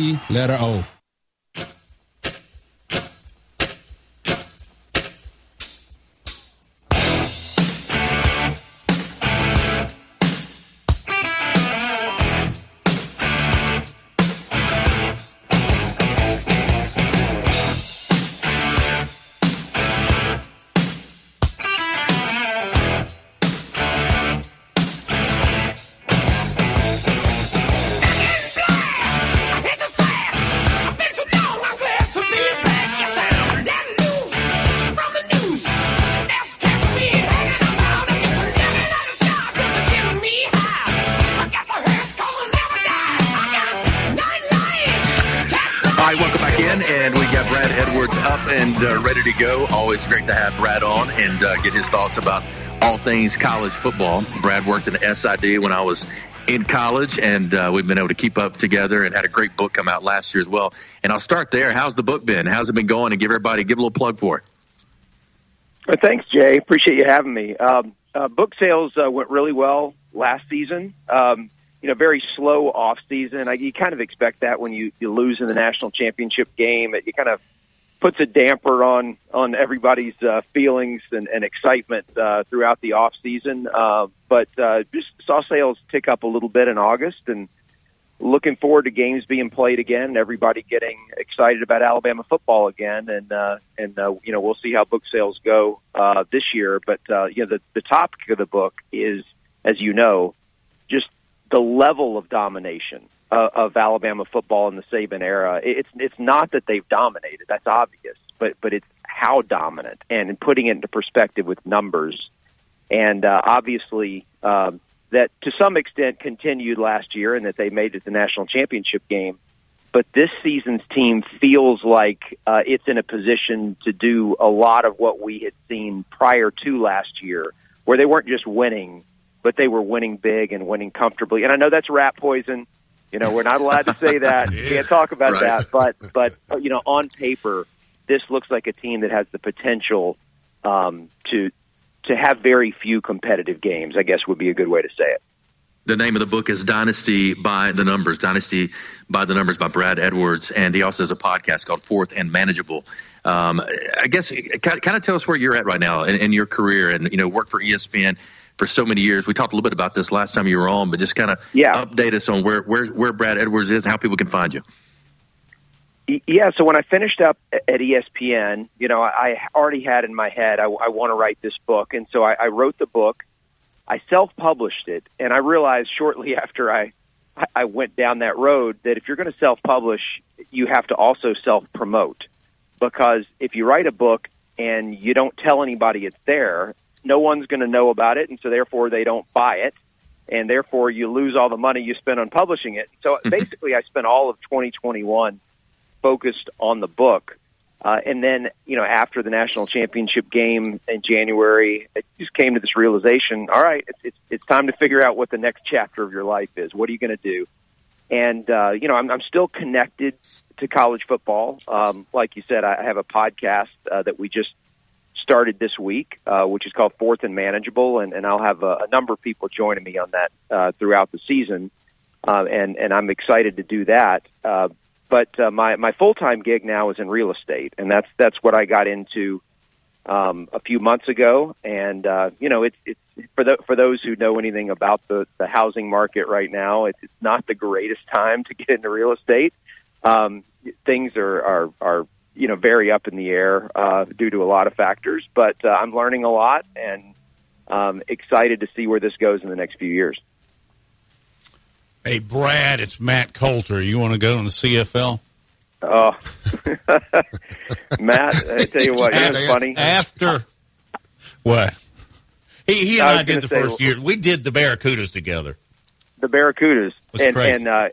Letter O. Thoughts about all things college football. Brad worked in the S I D when I was in college, and uh, we've been able to keep up together and had a great book come out last year as well. And I'll start there. How's the book been? How's it been going? And give everybody, give a little plug for it. Well, thanks, Jay. Appreciate you having me. Um, uh, book sales uh, went really well last season. Um, you know, very slow off season. I, you kind of expect that when you, you lose in the national championship game. It, you kind of puts a damper on on everybody's uh, feelings and, and excitement uh, throughout the off season. Uh, but uh, just saw sales tick up a little bit in August, and looking forward to games being played again. Everybody getting excited about Alabama football again, and uh, and uh, you know, we'll see how book sales go uh, this year. But uh, you know, the the topic of the book is, as you know, just the level of domination of Alabama football in the Saban era. It's it's not that they've dominated, that's obvious, but but it's how dominant, and putting it into perspective with numbers. And uh, obviously um, that to some extent continued last year, and that they made it the national championship game. But this season's team feels like uh, it's in a position to do a lot of what we had seen prior to last year, where they weren't just winning, but they were winning big and winning comfortably. And I know that's rat poison. You know, we're not allowed to say that. Yeah, can't talk about right. that. But, but you know, on paper, this looks like a team that has the potential um, to to have very few competitive games, I guess would be a good way to say it. The name of the book is Dynasty by the Numbers, Dynasty by the Numbers by Brad Edwards. And he also has a podcast called Fourth and Manageable. Um, I guess kind of tell us where you're at right now in, in your career, and, you know, work for E S P N for so many years. We talked a little bit about this last time you were on, but just kind of yeah. update us on where, where where Brad Edwards is and how people can find you. Yeah, so when I finished up at E S P N, you know, I already had in my head, I, I want to write this book. And so I, I wrote the book. I self-published it, and I realized shortly after I, I went down that road that if you're going to self-publish, you have to also self-promote. Because if you write a book and you don't tell anybody it's there, no one's going to know about it, and so therefore they don't buy it, and therefore you lose all the money you spent on publishing it. So basically I spent all of twenty twenty-one focused on the book. Uh, and then, you know, after the national championship game in January, it just came to this realization, all right, it's, it's, it's time to figure out what the next chapter of your life is. What are you going to do? And, uh, you know, I'm, I'm still connected to college football. Um, like you said, I have a podcast uh, that we just started this week, uh, which is called Fourth and Manageable, and, and I'll have a, a number of people joining me on that uh, throughout the season, uh, and, and I'm excited to do that. Uh, but uh, my, my full-time gig now is in real estate, and that's that's what I got into um, a few months ago. And, uh, you know, it's it's for, the, for those who know anything about the, the housing market right now, it's not the greatest time to get into real estate. Um, things are, are, are you know, very up in the air uh, due to a lot of factors. But uh, I'm learning a lot and um, excited to see where this goes in the next few years. Hey, Brad, it's Matt Coulter. You want to go in the C F L? Oh, Matt, I tell you what, it was funny. After what? He, he and I, I did the first year. We did the Barracudas together. The Barracudas. And, and uh,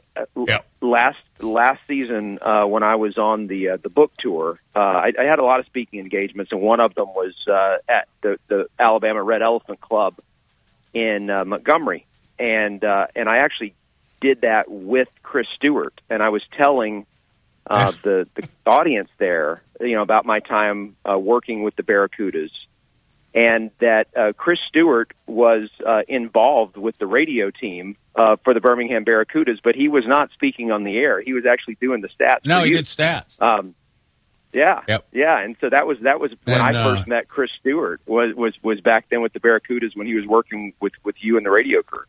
yep. last last season uh, when I was on the uh, the book tour, uh, I, I had a lot of speaking engagements, and one of them was uh, at the, the Alabama Red Elephant Club in uh, Montgomery. And uh, and I actually did that with Chris Stewart, and I was telling uh, the, the audience there, you know, about my time uh, working with the Barracudas, and that uh, Chris Stewart was uh, involved with the radio team uh, for the Birmingham Barracudas, but he was not speaking on the air. He was actually doing the stats. No, he did stats. Um, yeah, yep. yeah, and so that was that was when and, I first uh, met Chris Stewart. Was was was back then with the Barracudas when he was working with, with you and the radio crew.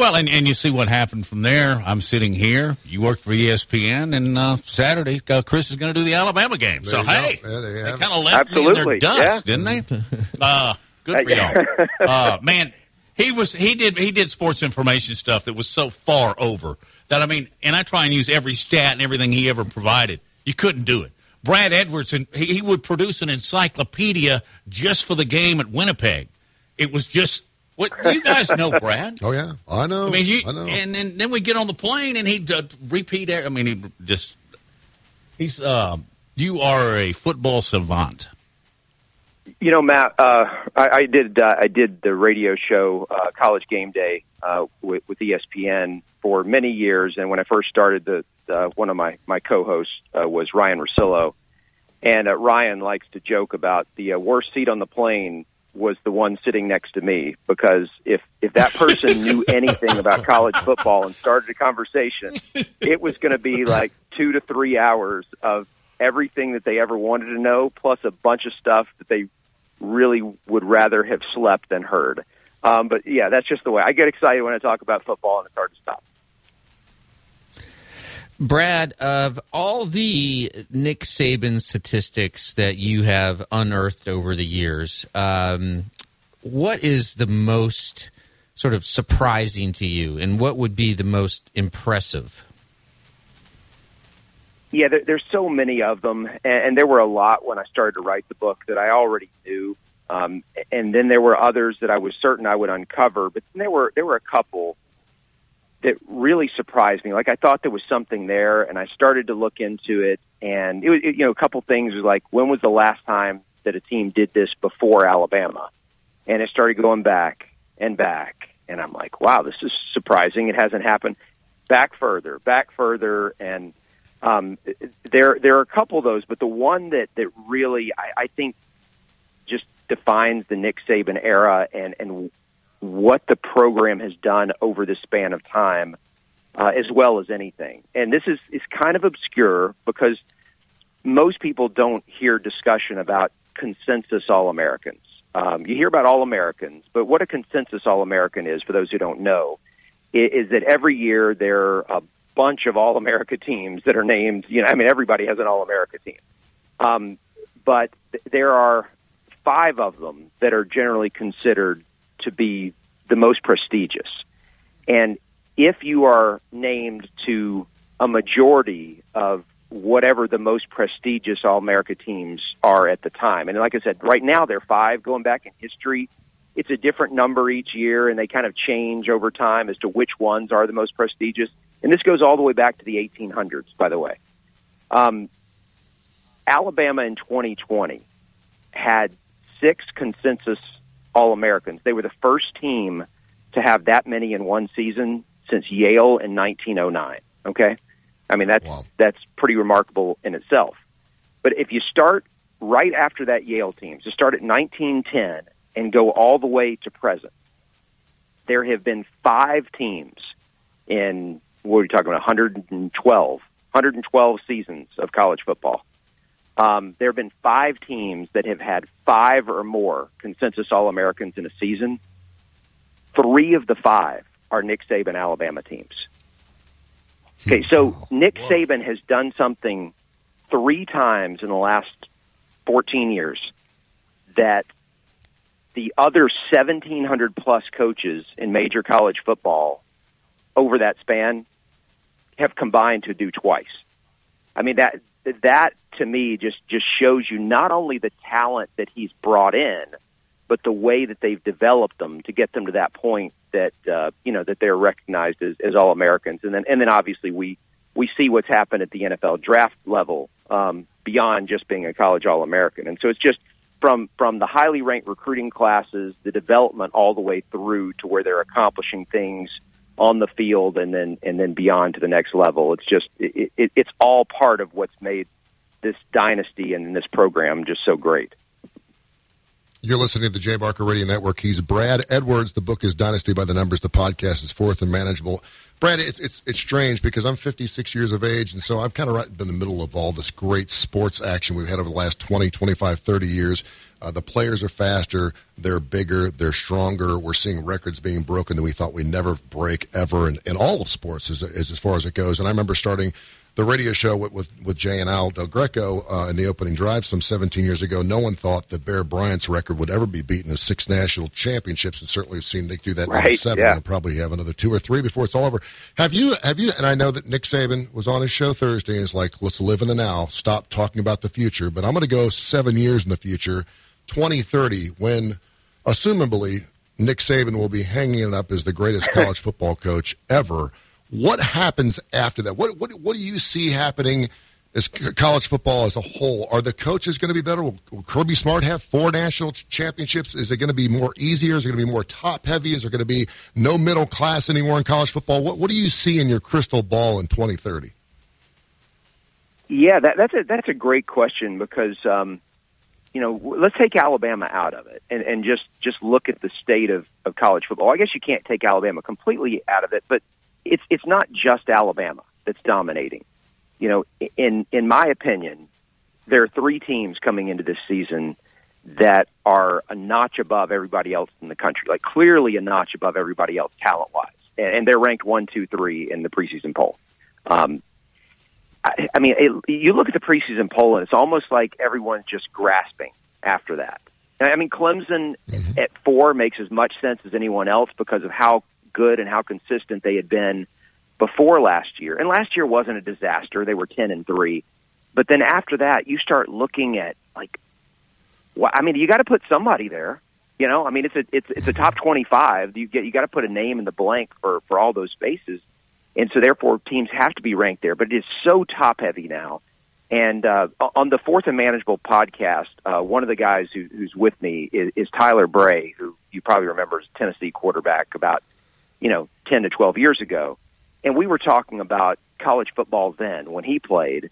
Well, and, and you see what happened from there. I'm sitting here. You worked for E S P N, and uh, Saturday, uh, Chris is going to do the Alabama game. There so, hey, yeah, they, they kind of left me in their dust, yeah. didn't they? Uh, good for y'all. Uh, man, he was he did he did sports information stuff that was so far over that, I mean, and I try and use every stat and everything he ever provided. You couldn't do it. Brad Edwards, he, he would produce an encyclopedia just for the game at Winnipeg. It was just... What, you guys know Brad. Oh, yeah. I know. I mean, you, I know. And, and then we get on the plane, and he'd uh, repeat. I mean, he just, he's, uh, you are a football savant. You know, Matt, uh, I, I did uh, I did the radio show uh, College Game Day uh, with, with E S P N for many years. And when I first started, the uh, one of my, my co-hosts uh, was Ryan Russillo. And uh, Ryan likes to joke about the uh, worst seat on the plane was the one sitting next to me, because if, if that person knew anything about college football and started a conversation, it was going to be like two to three hours of everything that they ever wanted to know, plus a bunch of stuff that they really would rather have slept than heard. Um, but, yeah, that's just the way. I get excited when I talk about football, and it's hard to stop. Brad, of all the Nick Saban statistics that you have unearthed over the years, um, what is the most sort of surprising to you, and what would be the most impressive? Yeah, there, there's so many of them, and, and there were a lot when I started to write the book that I already knew, um, and then there were others that I was certain I would uncover, but there were there were a couple that really surprised me. Like, I thought there was something there, and I started to look into it, and it was, it, you know, a couple things was like, when was the last time that a team did this before Alabama? And it started going back and back, and I'm like, wow, this is surprising. It hasn't happened. Back further, back further, and um, there there are a couple of those, but the one that, that really, I, I think, just defines the Nick Saban era and, and what the program has done over the span of time, uh, as well as anything. And this is, is kind of obscure because most people don't hear discussion about consensus All-Americans. Um, you hear about All-Americans, but what a consensus All-American is, for those who don't know, is, is that every year there are a bunch of All-America teams that are named, you know, I mean, everybody has an All-America team. Um, but th- there are five of them that are generally considered to be the most prestigious. And if you are named to a majority of whatever the most prestigious All-America teams are at the time, and like I said, right now they're five. Going back in history, it's a different number each year, and they kind of change over time as to which ones are the most prestigious. And this goes all the way back to the eighteen hundreds, by the way. Um, Alabama in twenty twenty had six consensus All-Americans. They were the first team to have that many in one season since Yale in nineteen oh nine, okay? I mean, that's, wow. that's pretty remarkable in itself. But if you start right after that Yale team, so start at nineteen ten and go all the way to present, there have been five teams in, what are we talking about, one hundred twelve seasons of college football. Um, there have been five teams that have had five or more consensus All-Americans in a season. Three of the five are Nick Saban Alabama teams. Okay, so Nick Saban has done something three times in the last fourteen years that the other seventeen hundred plus coaches in major college football over that span have combined to do twice. I mean, that that to me just, just shows you not only the talent that he's brought in, but the way that they've developed them to get them to that point that uh, you know that they're recognized as, as All-Americans. And then and then obviously we, we see what's happened at the N F L draft level um, beyond just being a college All-American. And so it's just from from the highly ranked recruiting classes, the development all the way through to where they're accomplishing things on the field and then and then beyond to the next level. It's just it, it, it's all part of what's made this dynasty and this program just so great. You're listening to the Jay Barker Radio Network. He's Brad Edwards. The book is Dynasty by the Numbers. The podcast is Fourth and Manageable. Brad, it's it's it's strange because I'm fifty-six years of age, and so I'm kind of right in the middle of all this great sports action we've had over the last twenty, twenty-five, thirty years. Uh, the players are faster, they're bigger, they're stronger. We're seeing records being broken that we thought we'd never break ever in, in all of sports as, as, as far as it goes. And I remember starting the radio show with, with, with Jay and Al Del Greco uh, in the opening drive some seventeen years ago. No one thought that Bear Bryant's record would ever be beaten as six national championships, and certainly we've seen Nick do that right, in seven. Yeah. He'll probably have another two or three before it's all over. Have you, Have you? And I know that Nick Saban was on his show Thursday and is like, let's live in the now, stop talking about the future, but I'm going to go seven years in the future, twenty thirty, when, assumably, Nick Saban will be hanging it up as the greatest college football coach ever. What happens after that? What what what do you see happening as college football as a whole? Are the coaches going to be better? Will, will Kirby Smart have four national championships? Is it going to be more easier? Is it going to be more top-heavy? Is there going to be no middle class anymore in college football? What what do you see in your crystal ball in twenty thirty? Yeah, that, that's, a, that's a great question because, um, you know, let's take Alabama out of it and, and just, just look at the state of, of college football. I guess you can't take Alabama completely out of it, but It's it's not just Alabama that's dominating. You know, in in my opinion, there are three teams coming into this season that are a notch above everybody else in the country, like clearly a notch above everybody else talent-wise. And they're ranked one, two, three in the preseason poll. Um, I, I mean, it, you look at the preseason poll, and it's almost like everyone's just grasping after that. I mean, Clemson mm-hmm. at four makes as much sense as anyone else because of how good and how consistent they had been before last year. And last year wasn't a disaster. They were ten and three. But then after that, you start looking at, like, well, I mean, you got to put somebody there. You know, I mean, it's a it's it's a top twenty-five. You get you got to put a name in the blank for, for all those spaces. And so, therefore, teams have to be ranked there. But it is so top-heavy now. And uh, on the Fourth and Manageable podcast, uh, one of the guys who, who's with me is, is Tyler Bray, who you probably remember as Tennessee quarterback about you know, ten to twelve years ago. And we were talking about college football then when he played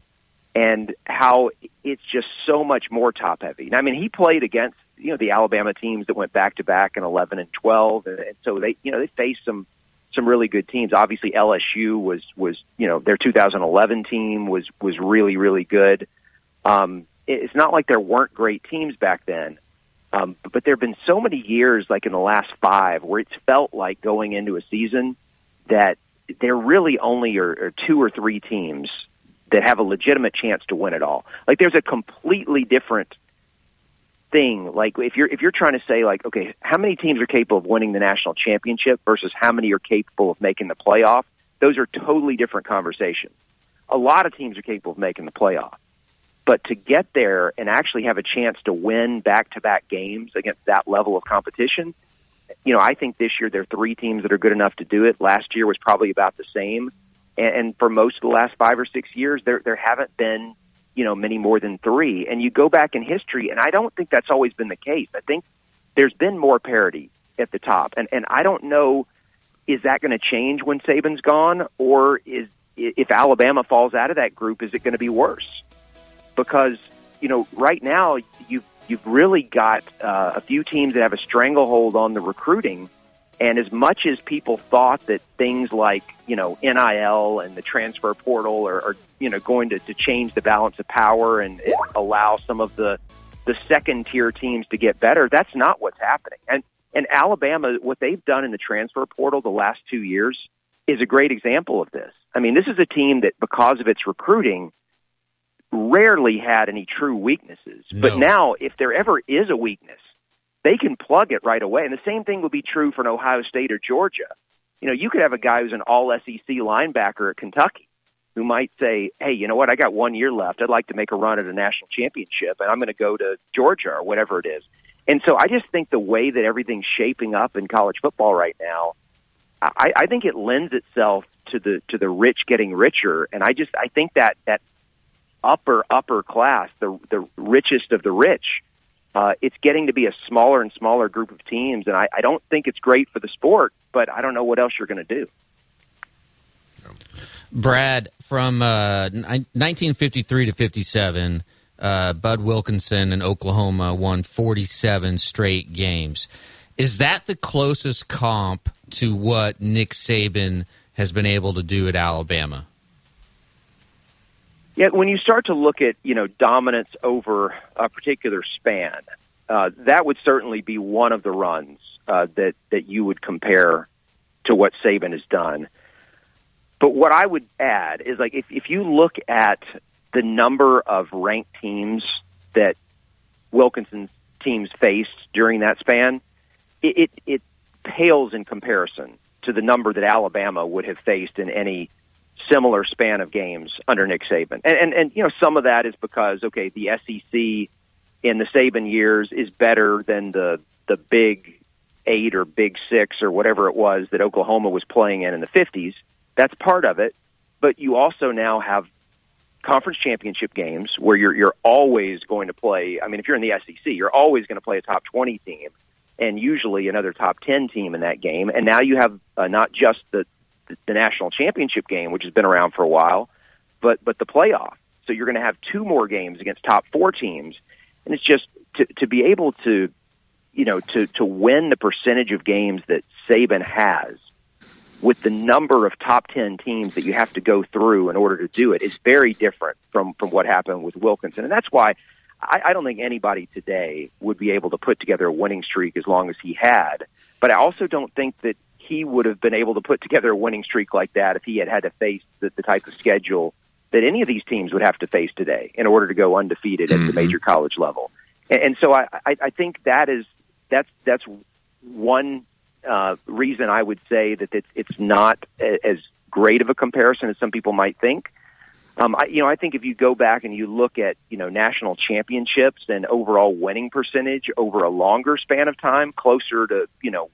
and how it's just so much more top-heavy. I mean, he played against, you know, the Alabama teams that went back-to-back in eleven and twelve. And so they, you know, they faced some, some really good teams. Obviously, L S U was, was you know, their two thousand eleven team was, was really, really good. Um, it's not like there weren't great teams back then. Um, but there have been so many years, like in the last five, where it's felt like going into a season that there really only are, are two or three teams that have a legitimate chance to win it all. Like there's a completely different thing. Like if you're if you're trying to say like, okay, how many teams are capable of winning the national championship versus how many are capable of making the playoff? Those are totally different conversations. A lot of teams are capable of making the playoff. But to get there and actually have a chance to win back-to-back games against that level of competition, you know, I think this year there are three teams that are good enough to do it. Last year was probably about the same. And, and for most of the last five or six years, there there haven't been, you know, many more than three. And you go back in history, and I don't think that's always been the case. I think there's been more parity at the top. And, and I don't know, is that going to change when Saban's gone? Or is if Alabama falls out of that group, is it going to be worse? Because, you know, right now you've, you've really got uh, a few teams that have a stranglehold on the recruiting. And as much as people thought that things like, you know, N I L and the transfer portal are, are you know, going to, to change the balance of power and allow some of the, the second-tier teams to get better, that's not what's happening. And, and Alabama, what they've done in the transfer portal the last two years is a great example of this. I mean, this is a team that, because of its recruiting, rarely had any true weaknesses. No. But now, if there ever is a weakness, they can plug it right away. And the same thing would be true for an Ohio State or Georgia. You know, you could have a guy who's an all S E C linebacker at Kentucky who might say, hey, you know what, I got one year left. I'd like to make a run at a national championship, and I'm going to go to Georgia or whatever it is. And so I just think the way that everything's shaping up in college football right now, I, I think it lends itself to the to the rich getting richer. And I just I think that that upper, upper class, the the richest of the rich, uh, it's getting to be a smaller and smaller group of teams. And I, I don't think it's great for the sport, but I don't know what else you're going to do. Brad, from uh, nineteen fifty-three to fifty-seven, uh, Bud Wilkinson in Oklahoma won forty-seven straight games. Is that the closest comp to what Nick Saban has been able to do at Alabama? Yeah, when you start to look at, you know, dominance over a particular span, uh, that would certainly be one of the runs uh, that, that you would compare to what Saban has done. But what I would add is, like, if, if you look at the number of ranked teams that Wilkinson's teams faced during that span, it, it, it pales in comparison to the number that Alabama would have faced in any similar span of games under Nick Saban. And, and, and, you know, some of that is because, okay, the S E C in the Saban years is better than the, the Big Eight or Big Six or whatever it was that Oklahoma was playing in in the fifties. That's part of it. But you also now have conference championship games where you're, you're always going to play. I mean, if you're in the S E C, you're always going to play a top twenty team and usually another top ten team in that game. And now you have uh, not just the, the national championship game, which has been around for a while, but but the playoff. So you're going to have two more games against top four teams. And it's just to, to be able to, you know, to, to win the percentage of games that Saban has with the number of top ten teams that you have to go through in order to do it is very different from, from what happened with Wilkinson. And that's why I, I don't think anybody today would be able to put together a winning streak as long as he had. But I also don't think that he would have been able to put together a winning streak like that if he had had to face the, the type of schedule that any of these teams would have to face today in order to go undefeated mm-hmm. at the major college level. And, and so I, I, I think that is that's that's one uh, reason I would say that it's, it's not a, as great of a comparison as some people might think. Um, I, you know, I think if you go back and you look at, you know, national championships and overall winning percentage over a longer span of time, closer to, you know,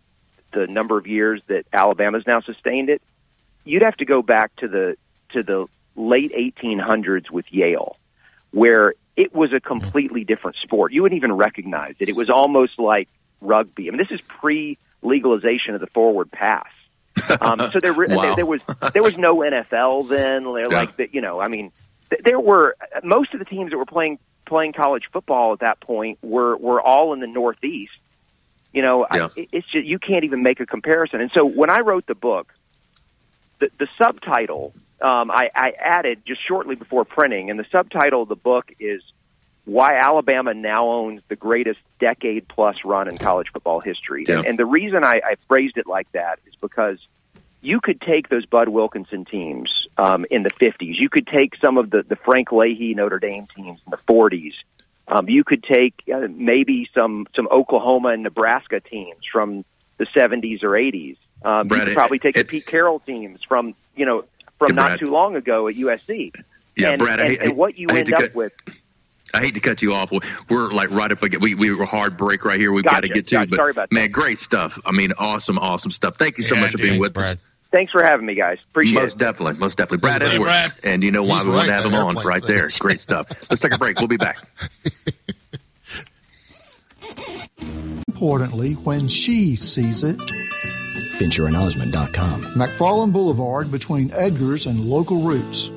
the number of years that Alabama's now sustained it, you'd have to go back to the to the late eighteen hundreds with Yale, where it was a completely different sport. You wouldn't even recognize it. It was almost like rugby. I mean, this is pre-legalization of the forward pass. Um, so there, wow. there, there was there was no N F L then. Like yeah. the, you know, I mean, there were most of the teams that were playing playing college football at that point were were all in the Northeast. You know, yeah. I, it's just, you can't even make a comparison. And so when I wrote the book, the, the subtitle um, I, I added just shortly before printing, and the subtitle of the book is Why Alabama Now Owns the Greatest Decade-Plus Run in College Football History. Yeah. And, and the reason I, I phrased it like that is because you could take those Bud Wilkinson teams um, in the fifties. You could take some of the, the Frank Leahy Notre Dame teams in the forties. Um, you could take uh, maybe some, some Oklahoma and Nebraska teams from the seventies or eighties. Um, Brad, you could probably take it, the Pete Carroll teams from, you know, from not Brad, too long ago at U S C. Yeah, and, Brad, and, I hate, and what you I end up cut, with. I hate to cut you off. We're like right up again. We we were hard break right here. We've gotcha, got to get to. Gotcha. But, sorry about that. Man, great stuff. I mean, awesome, awesome stuff. Thank you so yeah, much for dude, being with Brad. us. Thanks for having me, guys. Appreciate most it. Most definitely. Most definitely. Brad hey, Edwards. Brad. And you know why He's we right, want to have him on right thing. there. Great stuff. Let's take a break. We'll be back. Importantly, when she sees it. Fincher and Osmond dot com. McFarland Boulevard between Edgar's and local routes.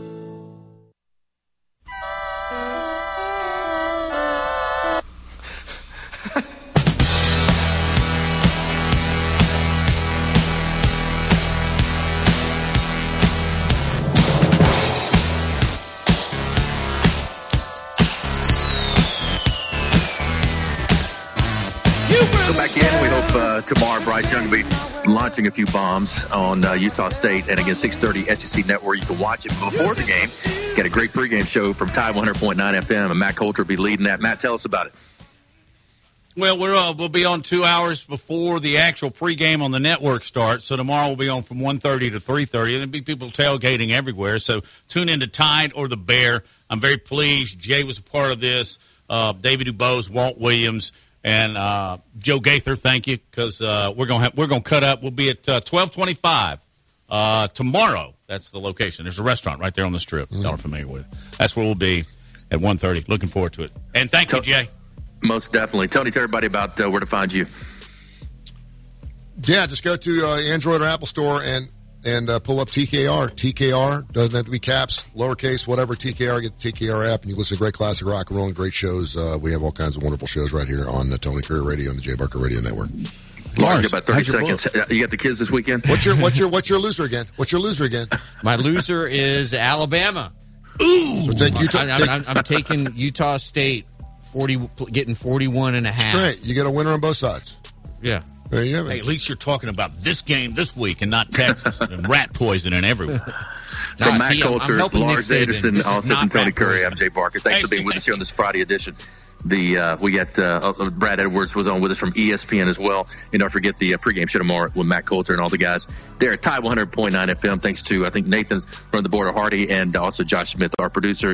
Tomorrow, Bryce Young will be launching a few bombs on uh, Utah State. And again, six thirty S E C Network. You can watch it before the game. Got a great pregame show from Tide one hundred point nine F M. And Matt Coulter will be leading that. Matt, tell us about it. Well, we're, uh, we'll be on two hours before the actual pregame on the network starts. So tomorrow we'll be on from one thirty to three thirty. And there'll be people tailgating everywhere. So tune in to Tide or the Bear. I'm very pleased. Jay was a part of this. Uh, David Dubose, Walt Williams. And uh, Joe Gaither, thank you, because uh, we're gonna have, we're gonna cut up. We'll be at uh, twelve twenty five uh, tomorrow. That's the location. There's a restaurant right there on the strip. Mm. Y'all are familiar with it. That's where we'll be at one thirty. Looking forward to it. And thank to- you, Jay. Most definitely, Tony. Tell everybody about uh, where to find you. Yeah, just go to uh, Android or Apple Store and and uh, pull up T K R. T K R doesn't have to be caps, lowercase, whatever. T K R, get the T K R app, and you listen to great classic rock and roll and great shows. Uh, we have all kinds of wonderful shows right here on the Tony Curry Radio and the Jay Barker Radio Network. Lars, you got about thirty seconds. Book? You got the kids this weekend. What's your what's your what's your loser again? What's your loser again? My loser is Alabama. Ooh, so take Utah, I, take, I'm, I'm taking Utah State, forty, getting forty-one and a half. Great, you get a winner on both sides. Yeah. There you have it. Hey, at least you're talking about this game this week and not Texas and rat poisoning everywhere. From nah, Matt see, Coulter, Lars Anderson, also from Tony Curry, poison. I'm Jay Barker. Thanks hey, for being with us here on this Friday edition. The uh, we got uh, Brad Edwards was on with us from E S P N as well. And don't forget the uh, pregame show tomorrow with Matt Coulter and all the guys there at Tide one hundred point nine F M. Thanks to, I think, Nathan's from the Board of Hardy and also Josh Smith, our producer.